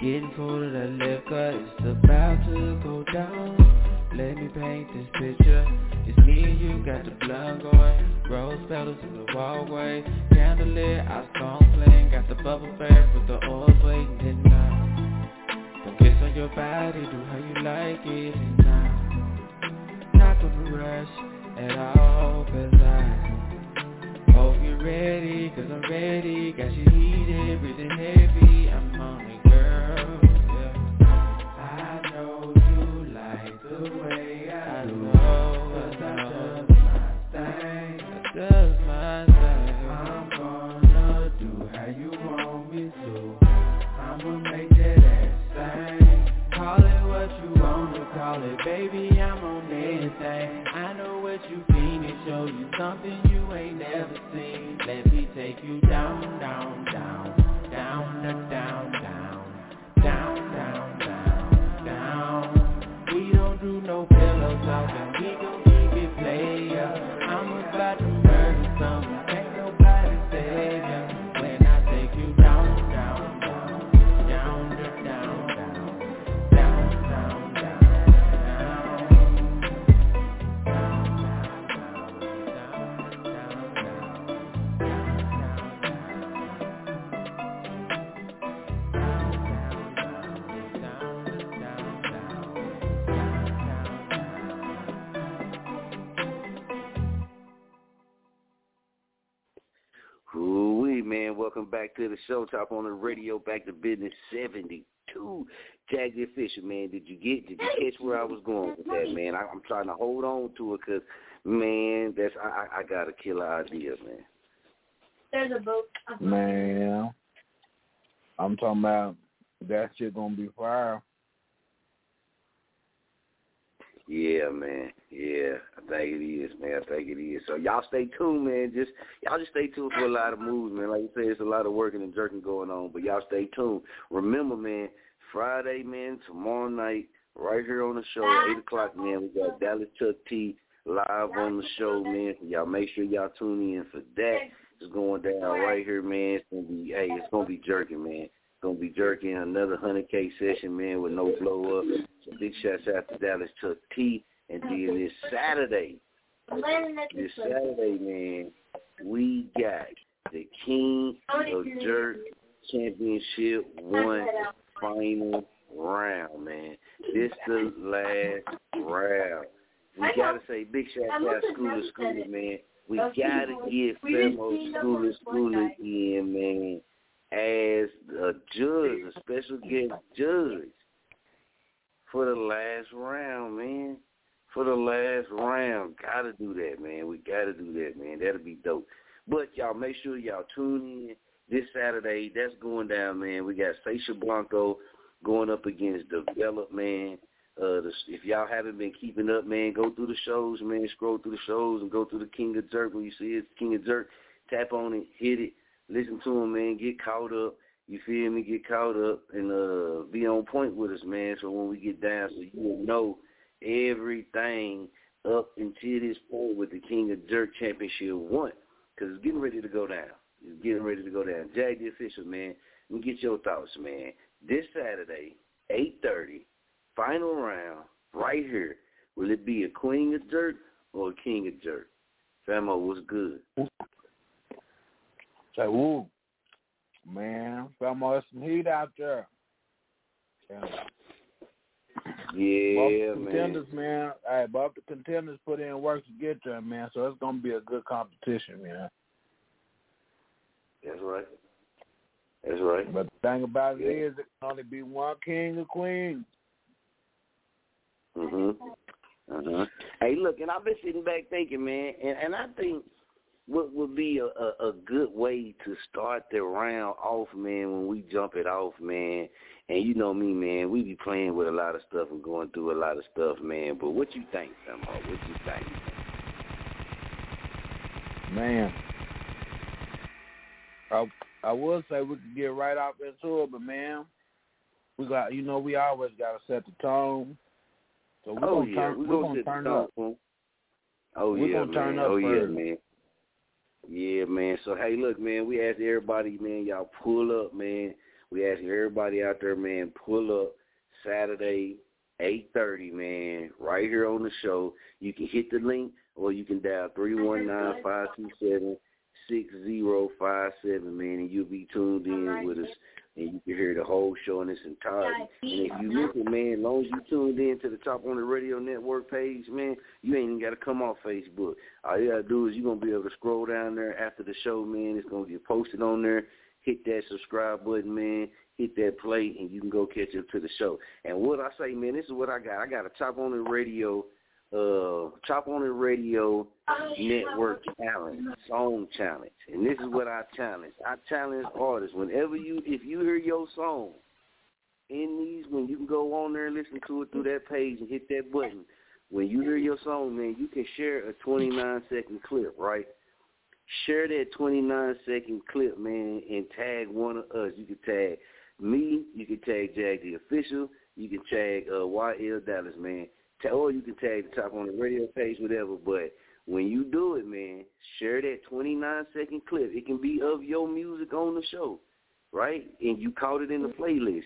getting full of the liquor, it's about to go down. Let me paint this picture, it's me and you, got the blood going, rose petals in the walkway, candlelit, our song playing, got the bubble bath with the oil waiting tonight. Don't kiss on your body, do how you like it tonight. Not gonna rush at all, cause I hope you're ready, cause I'm ready, got you heated, breathing heavy, I'm on it. I know you like the way I do, cause I love you. everything. I know what you mean, it show you something you ain't never seen. Let me take you down, down, down, down, down, down, down, down, down, down. We don't do no pillow talking, we don't keep it player. I'm about to murder someone. Welcome back to the show, Chop On It Radio, back to business 72. Jack the Fisher, man, did you catch where I was going with that, man? I'm trying to hold on to it because, man, I got a killer idea, man. There's a book. Man, I'm talking about that shit going to be fire. Yeah, man. Yeah, I think it is, man. I think it is. So y'all stay tuned, man. Y'all just stay tuned for a lot of moves, man. Like you say, it's a lot of working and jerking going on, but y'all stay tuned. Remember, man, Friday, man, tomorrow night, right here on the show, 8 o'clock, man, we got Dallas Chuck T live on the show, man. Y'all make sure y'all tune in for that. It's going down right here, man. It's going to be, hey, it's going to be jerking, man. Gonna be jerking another 100K session, man, with no blow up. So big shots out to Dallas Chuck T. And then this Saturday, man, we got the King of Jerk Championship One final round, man. This the last round. We gotta say big shots out to School of School, man. We gotta get Femo School of School in, man. As a judge, a special guest judge for the last round, man. For the last round. Gotta do that, man. We gotta do that, man. That'll be dope. But y'all make sure y'all tune in this Saturday. That's going down, man. We got Sasha Blanco going up against Develop, man. If y'all haven't been keeping up, man, go through the shows, man. Scroll through the shows and go through the King of Jerk. When you see it's King of Jerk, tap on it, hit it. Listen to him, man. Get caught up. You feel me? Get caught up and be on point with us, man. So when we get down, so you will know everything up until this point with the King of Jerk Championship 1, because it's getting ready to go down. It's getting ready to go down. Jag the Official, man. Let me get your thoughts, man. This Saturday, 8:30, final round, right here. Will it be a Queen of Jerk or a King of Jerk? Famo, what's good? Say, woo, man, there's some heat out there. Yeah, both contenders, man. All right, both the contenders put in work to get there, man. So it's gonna be a good competition, man. That's right. That's right. But the thing about it is, it can only be one king or queen. Hey, look, and I've been sitting back thinking, man, and I think what would be a good way to start the round off, man, when we jump it off, man. And you know me, man, we be playing with a lot of stuff and going through a lot of stuff, man. But what you think, Samo? What you think? Man, I would say we could get right off into it, but, man, we always got to set the tone. So we're going to turn up first, man. Yeah, man. So, hey, look, man, we ask everybody, man, y'all pull up, man. We ask everybody out there, man, pull up Saturday, 8:30, man, right here on the show. You can hit the link or you can dial 319-527-6057, man, and you'll be tuned in with us. And you can hear the whole show in its entirety. And if you look at, man, as long as you tuned in to the Chop On It Radio Network page, man, you ain't even got to come off Facebook. All you got to do is you're going to be able to scroll down there after the show, man. It's going to get posted on there. Hit that subscribe button, man. Hit that play, and you can go catch up to the show. And what I say, man, this is what I got. I got a Chop On It Radio Network Challenge, Song Challenge. And this is what I challenge. I challenge artists. If you hear your song in these, when you can go on there and listen to it through that page and hit that button, when you hear your song, man, you can share a 29-second clip, right? Share that 29-second clip, man, and tag one of us. You can tag me. You can tag Jag the Official. You can tag YL Dallas, man. Or you can tag the Chop On It Radio page, whatever. But when you do it, man, share that 29-second clip. It can be of your music on the show, right? And you caught it in the playlist.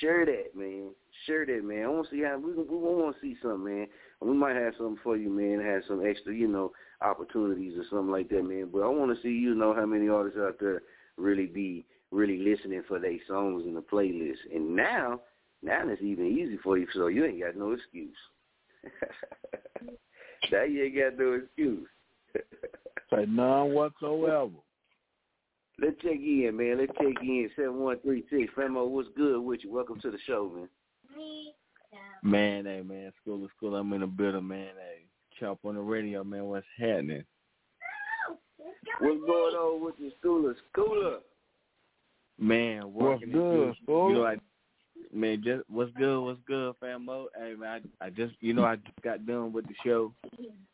Share that, man. Share that, man. I want to see how we want to see something, man. We might have something for you, man. Have some extra, you know, opportunities or something like that, man. But I want to see, you know, how many artists out there really listening for their songs in the playlist. And now it's even easy for you, so you ain't got no excuse. Now you ain't got no excuse. Like none whatsoever. Let's check in, man. 7136. Famo, what's good with you? Welcome to the show, man. Man, hey, man. School of School. I'm in the building, man. Hey, Chop On the Radio, man. What's happening? What's going on with the School of School? Man, what's good, school? You know, man, just what's good, Famo? Hey, man, I just got done with the show.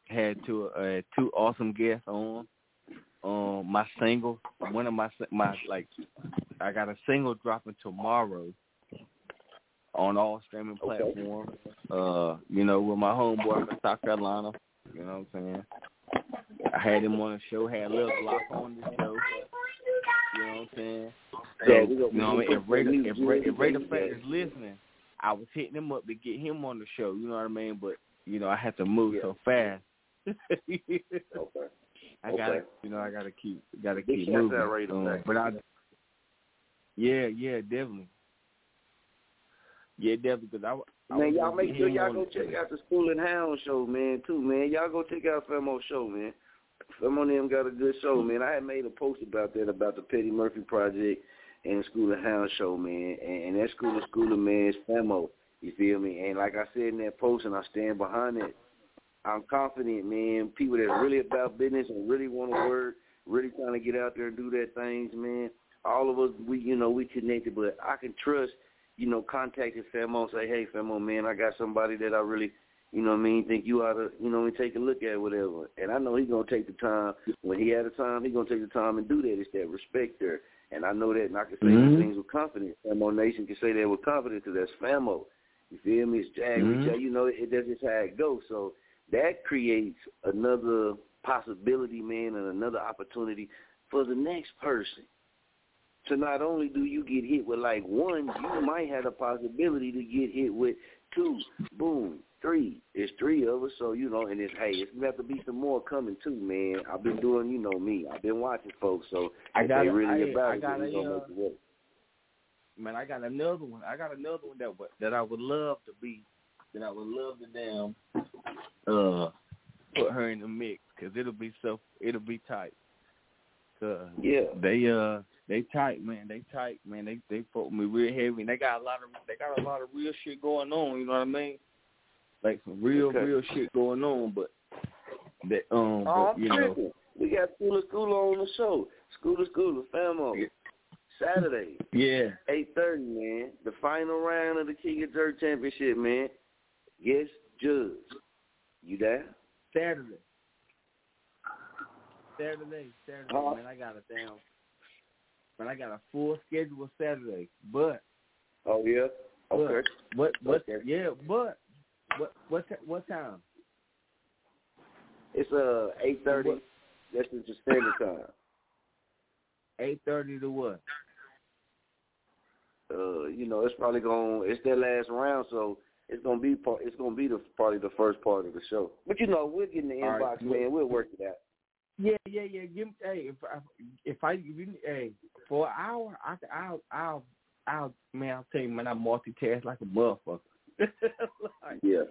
Had two awesome guests on. My single, one of my like, I got a single dropping tomorrow on all streaming platforms. You know, with my homeboy from South Carolina. You know what I'm saying? I had him on the show. Had Lil Block on the show. You know what I'm saying? So, you know what I mean? If Ray the Fact is listening, I was hitting him up to get him on the show. You know what I mean? But you know, I had to move so fast. Okay. I gotta keep moving. Definitely. Because man, y'all make sure y'all go check out the School and Hound show, man. Too, man. Y'all go check out Femo's show, man. Femo and them got a good show, man. I had made a post about that, about the Petty Murphy Project and School and Hound show, man. And that School of School, man, is Femo. You feel me? And like I said in that post, and I stand behind it. I'm confident, man, people that's really about business and really want to work, really trying to get out there and do their things, man, all of us, we connected, but I can trust, contacting Famo and say, hey, Famo, man, I got somebody that I really, think you ought to, take a look at whatever. And I know he's going to take the time. When he had the time, he's going to take the time and do that. It's that respect there. And I know that, and I can say those things with confidence. Famo Nation can say that with confidence because that's Famo. You feel me? It's Jag. That's just how it goes. So, that creates another possibility, man, and another opportunity for the next person. So not only do you get hit with like one, you might have a possibility to get hit with two, boom, three. It's three of us, so, and it's going to have to be some more coming too, man. I've been doing, me. I've been watching folks, so we're going to make it work. Man, I got another one. that I would love to be. And I would love to put her in the mix because it'll be tight. Yeah, they tight, man. They fuck me real heavy. And they got a lot of real shit going on. You know what I mean? Like some real shit going on. But that we got School of School on the show. School of Famo. Yeah. Saturday. Yeah. 8:30, man. The final round of the King of Jerk Championship, man. Yes, Judge. You there? Saturday. Oh. Man, I got it down. But I got a full schedule Saturday. But oh yeah, okay. What time? It's 8:30. That's just the standard time. 8:30 to what? It's probably it's their last round, so. It's gonna be probably the first part of the show, but we'll get in the inbox, right, man. We'll work it out. Yeah. For an hour, I'll tell you, man, I multitask like a motherfucker. Yeah,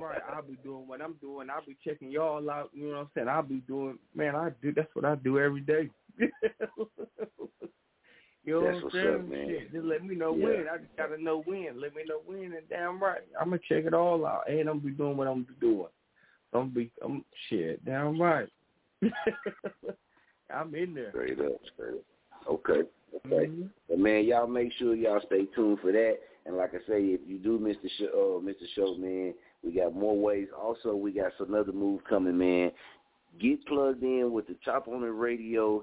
right. I'll be doing what I'm doing. I'll be checking y'all out. You know what I'm saying? That's what I do every day. That's what's up, man. Shit. Just let me know when. I just gotta know when. Let me know when, and damn right, I'm gonna check it all out, and I'm gonna be doing what I'm doing. Damn right. I'm in there. Straight up. Okay. But man, y'all make sure y'all stay tuned for that. And like I say, if you do miss the show, man, We got more ways. Also, we got another move coming, man. Get plugged in with the Chop On It Radio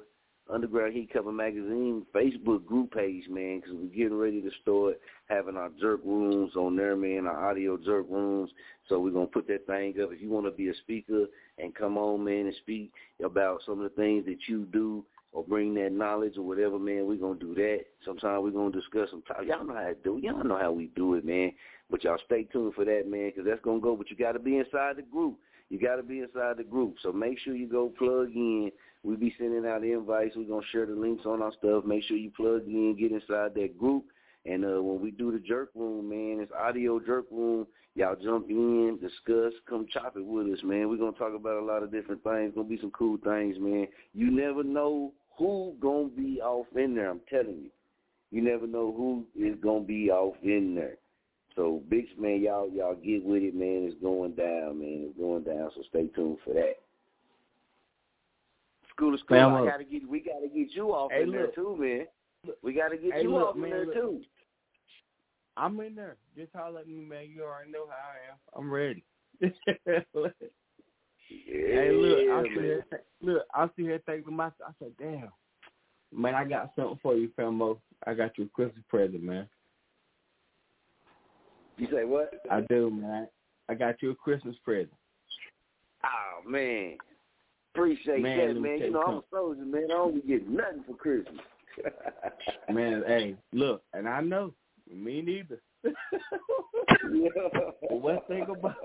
Underground Heat Cover Magazine Facebook group page, man, because we're getting ready to start having our jerk rooms on there, man, our audio jerk rooms. So we're going to put that thing up. If you want to be a speaker and come on, man, and speak about some of the things that you do or bring that knowledge or whatever, man, we're going to do that. Sometimes we're going to discuss some topics. Y'all know how to do it. Y'all know how we do it, man. But y'all stay tuned for that, man, because that's going to go. But you got to be inside the group. You got to be inside the group. So make sure you go plug in. We'll be sending out invites. We're going to share the links on our stuff. Make sure you plug in, get inside that group. And when we do the jerk room, man, it's audio jerk room. Y'all jump in, discuss, come chop it with us, man. We're going to talk about a lot of different things. It's going to be some cool things, man. You never know who going to be off in there, I'm telling you. You never know who is going to be off in there. So, big man, y'all get with it, man. It's going down, man. It's going down, so stay tuned for that. School of School, man, we got to get you off in there, too, man. We got to get you off in there, too. I'm in there. Just holler at me, man. You already know how I am. I'm ready. I'm sitting here thinking to myself. I said, damn, man, I got something for you, Famo. I got you a Christmas present, man. You say what? I do, man. I got you a Christmas present. Oh, man. Appreciate that, man. You know, I'm a soldier, man. I don't get nothing for Christmas. Man, hey, look, and I know. Me neither. What think about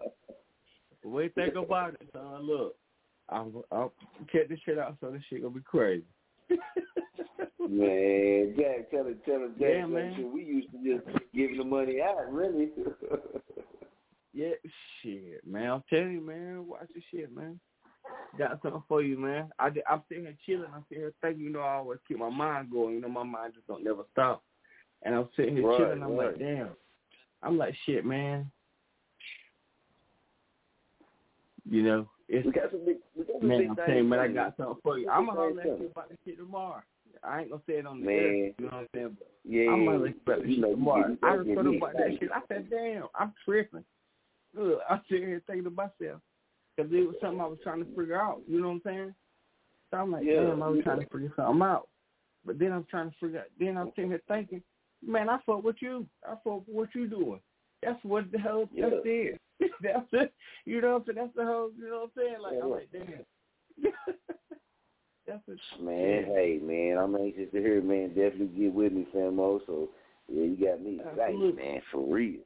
it, son? Look, I'll check this shit out, so this shit going to be crazy. Man, Jack, tell him, Jack, yeah, man. We used to just give the money out, really. Yeah, shit, man. I'm telling you, man. Watch this shit, man. Got something for you, man. I'm sitting here chilling. I'm sitting here thinking. You know, I always keep my mind going. You know, my mind just don't never stop. And I'm sitting here chilling. I'm like, damn. I'm like, shit, man. You know, it's man. I'm telling you, man, I got something for you. I'm gonna holler at you about this shit tomorrow. I ain't gonna say it on the air. You know what I'm saying? But yeah, I'm gonna about this shit tomorrow. I was talking about that shit. I said, damn, I'm tripping. Look, I'm sitting here thinking to myself. Because it was something I was trying to figure out. You know what I'm saying? So I'm like, damn, I was trying to figure something out. But then I'm trying to figure out. Then I'm sitting here thinking, man, I fuck with you. I fuck with what you doing. That's what the hell that is. That's it. You know what I'm saying? That's the whole, you know what I'm saying? Like, I'm like, damn. Man, hey, man, I'm anxious to hear it, man. Definitely get with me, Famo. So, yeah, you got me excited, man, for real.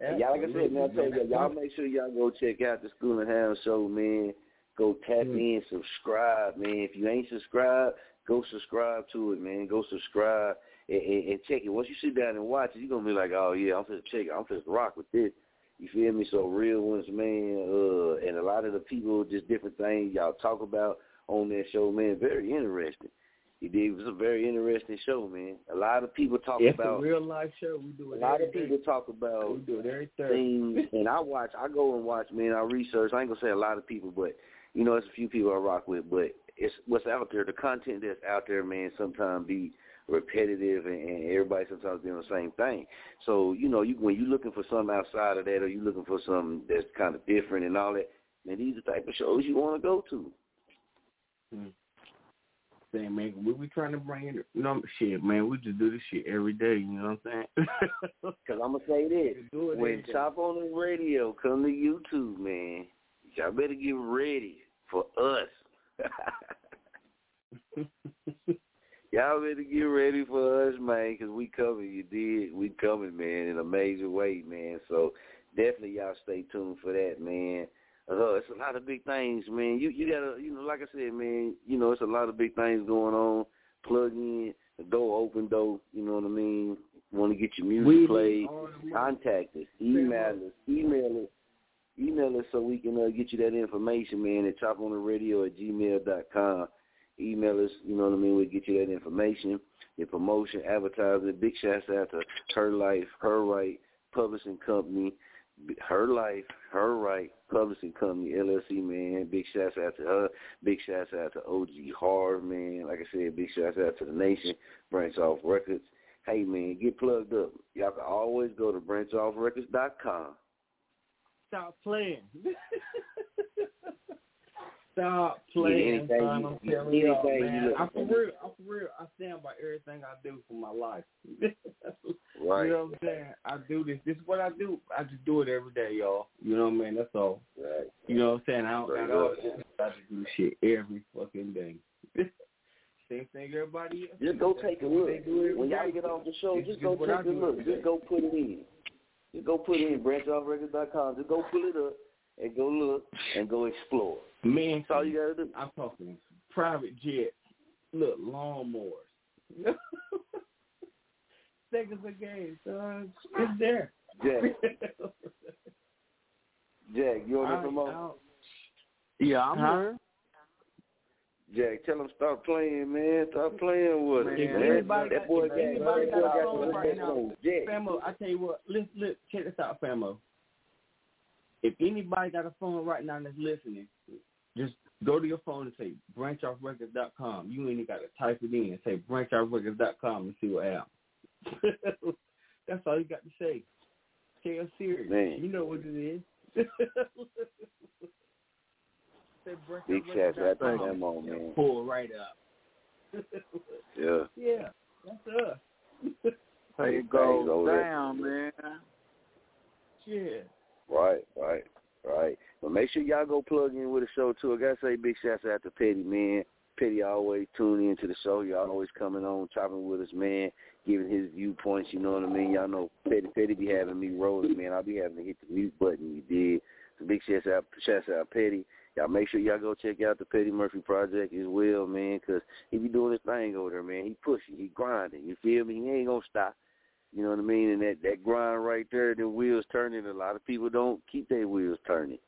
And y'all, like I said, man, I tell you, y'all make sure y'all go check out the School and Hound Show, man. Go tap in, subscribe, man. If you ain't subscribed, go subscribe to it, man. Go subscribe and check it. Once you sit down and watch it, you're going to be like, oh, yeah, I'm just check it. I'm just rock with this. You feel me? So real ones, man, and a lot of the people, just different things y'all talk about on that show, man, very interesting. It was a very interesting show, man. A lot of people talk about. It's a real life show. We do it. A lot of people talk about. We do it every Thursday. And I go and watch, man. I research. I ain't gonna say a lot of people, but you know, it's a few people I rock with. But it's what's out there. The content that's out there, man, sometimes be repetitive, and everybody sometimes doing the same thing. So you know, when you looking for something outside of that, or you looking for something that's kind of different and all that, man, these are the type of shows you want to go to. Saying, man, we trying to bring in shit, man. We just do this shit every day. You know what I'm saying? Because I'm going to say this. When Chop On the Radio come to YouTube, man, y'all better get ready for us. Y'all better get ready for us, man, because we coming. You did. We coming, man, in a major way, man. So definitely y'all stay tuned for that, man. It's a lot of big things, man. You gotta, you know, like I said, man. You know, it's a lot of big things going on. Plug in, the door open, though. You know what I mean. Want to get your music played? Contact us, email us, so we can get you that information, man. At chopontheradio@gmail.com. Email us, you know what I mean. We'll get you that information, your promotion, advertising. Big shouts out to Her Life, Her Right Publishing Company. Her Life, Her Right Publishing Company, LLC, man. Big shouts out to her. Big shouts out to OG Hard, man. Like I said, big shouts out to the nation, Branch Off Records. Hey, man, get plugged up. Y'all can always go to branchoffrecords.com. Stop playing. Stop playing. I'm for real. I stand by everything I do for my life. Right. You know what I'm saying? I do this. This is what I do. I just do it every day, y'all. You know what I mean? That's all. Right. You know what I'm saying? I just do shit every fucking day. Same thing everybody else. Just go take a look. When y'all get off the show, just go take a look. Just go put it in. Just go put it in branchoffrecords.com. Just go pull it up and go look and go explore. Man, that's all you gotta do. I'm talking private jets, look, lawnmowers, seconds a game, son. It's there. Jack, you want to promote? Yeah, I'm here. Jack, tell him stop playing, man. Stop playing with it. Everybody got a phone right now. Famo, I tell you what, listen, check this out, Famo. If anybody got a phone right now that's listening, just go to your phone and say branchoffrecords.com. You ain't even got to type it in. Say branchoffrecords.com and see what happens. That's all you got to say. Stay serious. Man. You know what it is. Big cats, that thing them on, man. Pull right up. Yeah. Yeah, that's us. It goes down, man. Yeah. Right. But make sure y'all go plug in with the show, too. I got to say big shots out to Petty, man. Petty always tuning into the show. Y'all always coming on, chopping with us, man, giving his viewpoints, you know what I mean? Y'all know Petty be having me rolling, man. I'll be having to hit the mute button, you did. So big shots out Petty. Y'all make sure y'all go check out the Petty Murphy Project as well, man, because he be doing his thing over there, man. He pushing, he grinding, you feel me? He ain't going to stop. You know what I mean? And that grind right there, the wheels turning. A lot of people don't keep their wheels turning.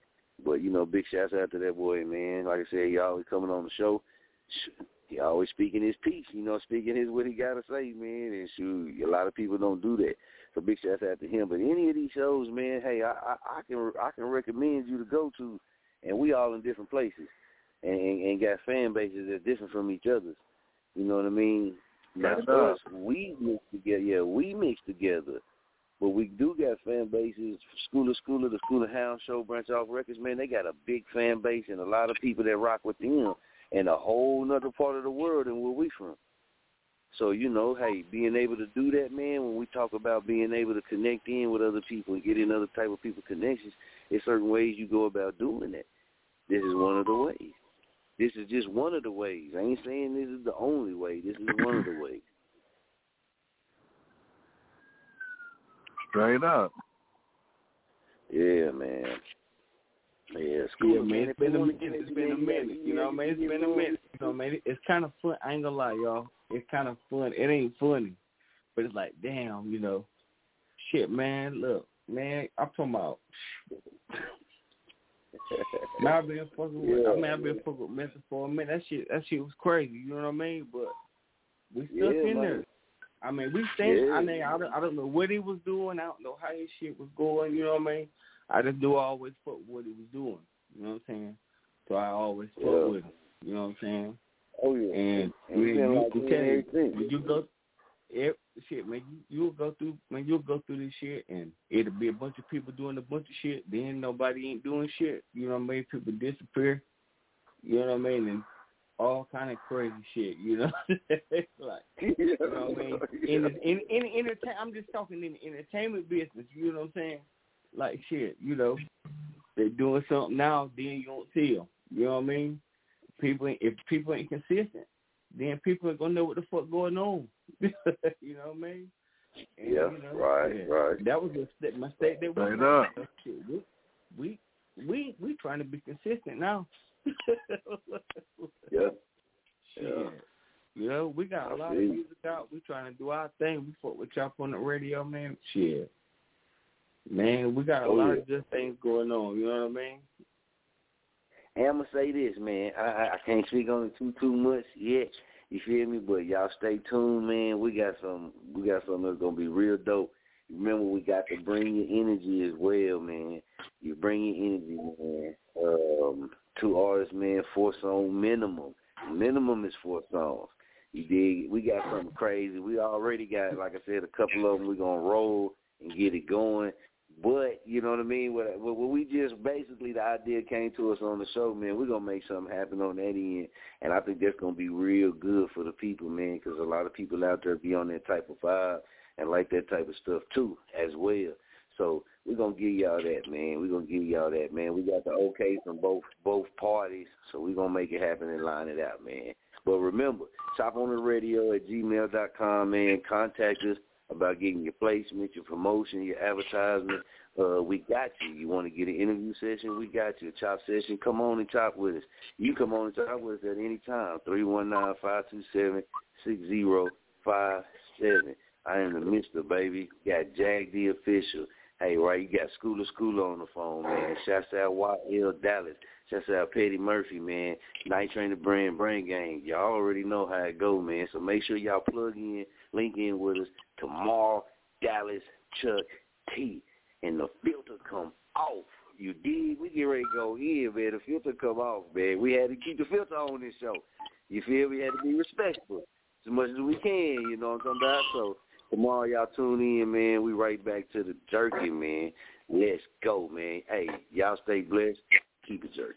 But, you know, big shouts out to that boy, man. Like I said, he always coming on the show. He always speaking his piece, you know, speaking his what he got to say, man. And, shoot, a lot of people don't do that. So big shouts out to him. But any of these shows, man, hey, I can recommend you to go to. And we all in different places and got fan bases that's different from each other's. You know what I mean? Not us. We mix together. Yeah, we mix together. But we do got fan bases. School of the School of Hound Show, Branch Off Records, man, they got a big fan base and a lot of people that rock with them in a whole nother part of the world than where we from. So, you know, hey, being able to do that, man, when we talk about being able to connect in with other people and get in other type of people connections, there's certain ways you go about doing that. This is one of the ways. This is just one of the ways. I ain't saying this is the only way. This is one of the ways. Straight up. Yeah, man. Yeah, school, man. It's been a minute. You know what I mean? It's been a minute. You know what I mean? It's kind of fun. I ain't going to lie, y'all. It's kind of fun. It ain't funny, but it's like, damn, you know, shit, man. Look, man, I'm talking about. Man, I've been fucking with. Yeah, I mean, I've been fucking with Memphis for a minute. That shit was crazy. You know what I mean? But we stuck in there. I mean, we stayed. Yeah. I mean, I don't know what he was doing. I don't know how his shit was going. You know what I mean? I just do always fuck what he was doing. You know what I'm saying? So I always fuck with him. You know what I'm saying? Oh yeah, and you'll go through this shit, and it'll be a bunch of people doing a bunch of shit. Then nobody ain't doing shit. You know what I mean? People disappear. You know what I mean? And all kind of crazy shit. You know, you know what I mean? I'm just talking in the entertainment business. You know what I'm saying? Like shit. You know, they're doing something now. Then you don't see them. You know what I mean? If people ain't consistent, then people ain't gonna know what the fuck going on. You know what I mean? And, yeah, you know, right. That was a mistake. That we trying to be consistent now. Yeah. Yeah. You know, we got a lot of music out. We trying to do our thing. We fuck with Chop On the Radio, man. Shit. Man, we got a lot of good things going on. You know what I mean? And I'm going to say this, man. I can't speak on it too much yet. You feel me? But y'all stay tuned, man. We got something that's going to be real dope. Remember, we got to bring your energy as well, man. You bring your energy, man. 2 artists, man, 4 songs minimum. Minimum is 4 songs. You dig? We got something crazy. We already got, like I said, a couple of them. We're going to roll and get it going. But, you know what I mean? When we just basically the idea came to us on the show, man, we're going to make something happen on that end. And I think that's going to be real good for the people, man, because a lot of people out there be on that type of vibe and like that type of stuff, too, as well. So we're going to give y'all that, man. We got the okay from both parties, so we're going to make it happen and line it out, man. But remember, chopontheradio@gmail.com, man. Contact us about getting your placement, your promotion, your advertisement. We got you. You want to get an interview session? We got you. A chop session? Come on and chop with us. You come on and chop with us at any time. 319-527-6057. I am the Mr. Baby. Got Jag the Official. Hey, right, you got School of School on the phone, man. Shouts out Y.L. Dallas. Shouts out Petty Murphy, man. Night Train the Brain Gang. Y'all already know how it go, man. So make sure y'all plug in, link in with us. Tomorrow, Dallas, Chuck T. And the filter come off. You dig? We get ready to go in, man. The filter come off, man. We had to keep the filter on this show. You feel? We had to be respectful as much as we can, you know what I'm talking about? So tomorrow, y'all tune in, man. We right back to the jerky, man. Let's go, man. Hey, y'all stay blessed. Keep it jerky.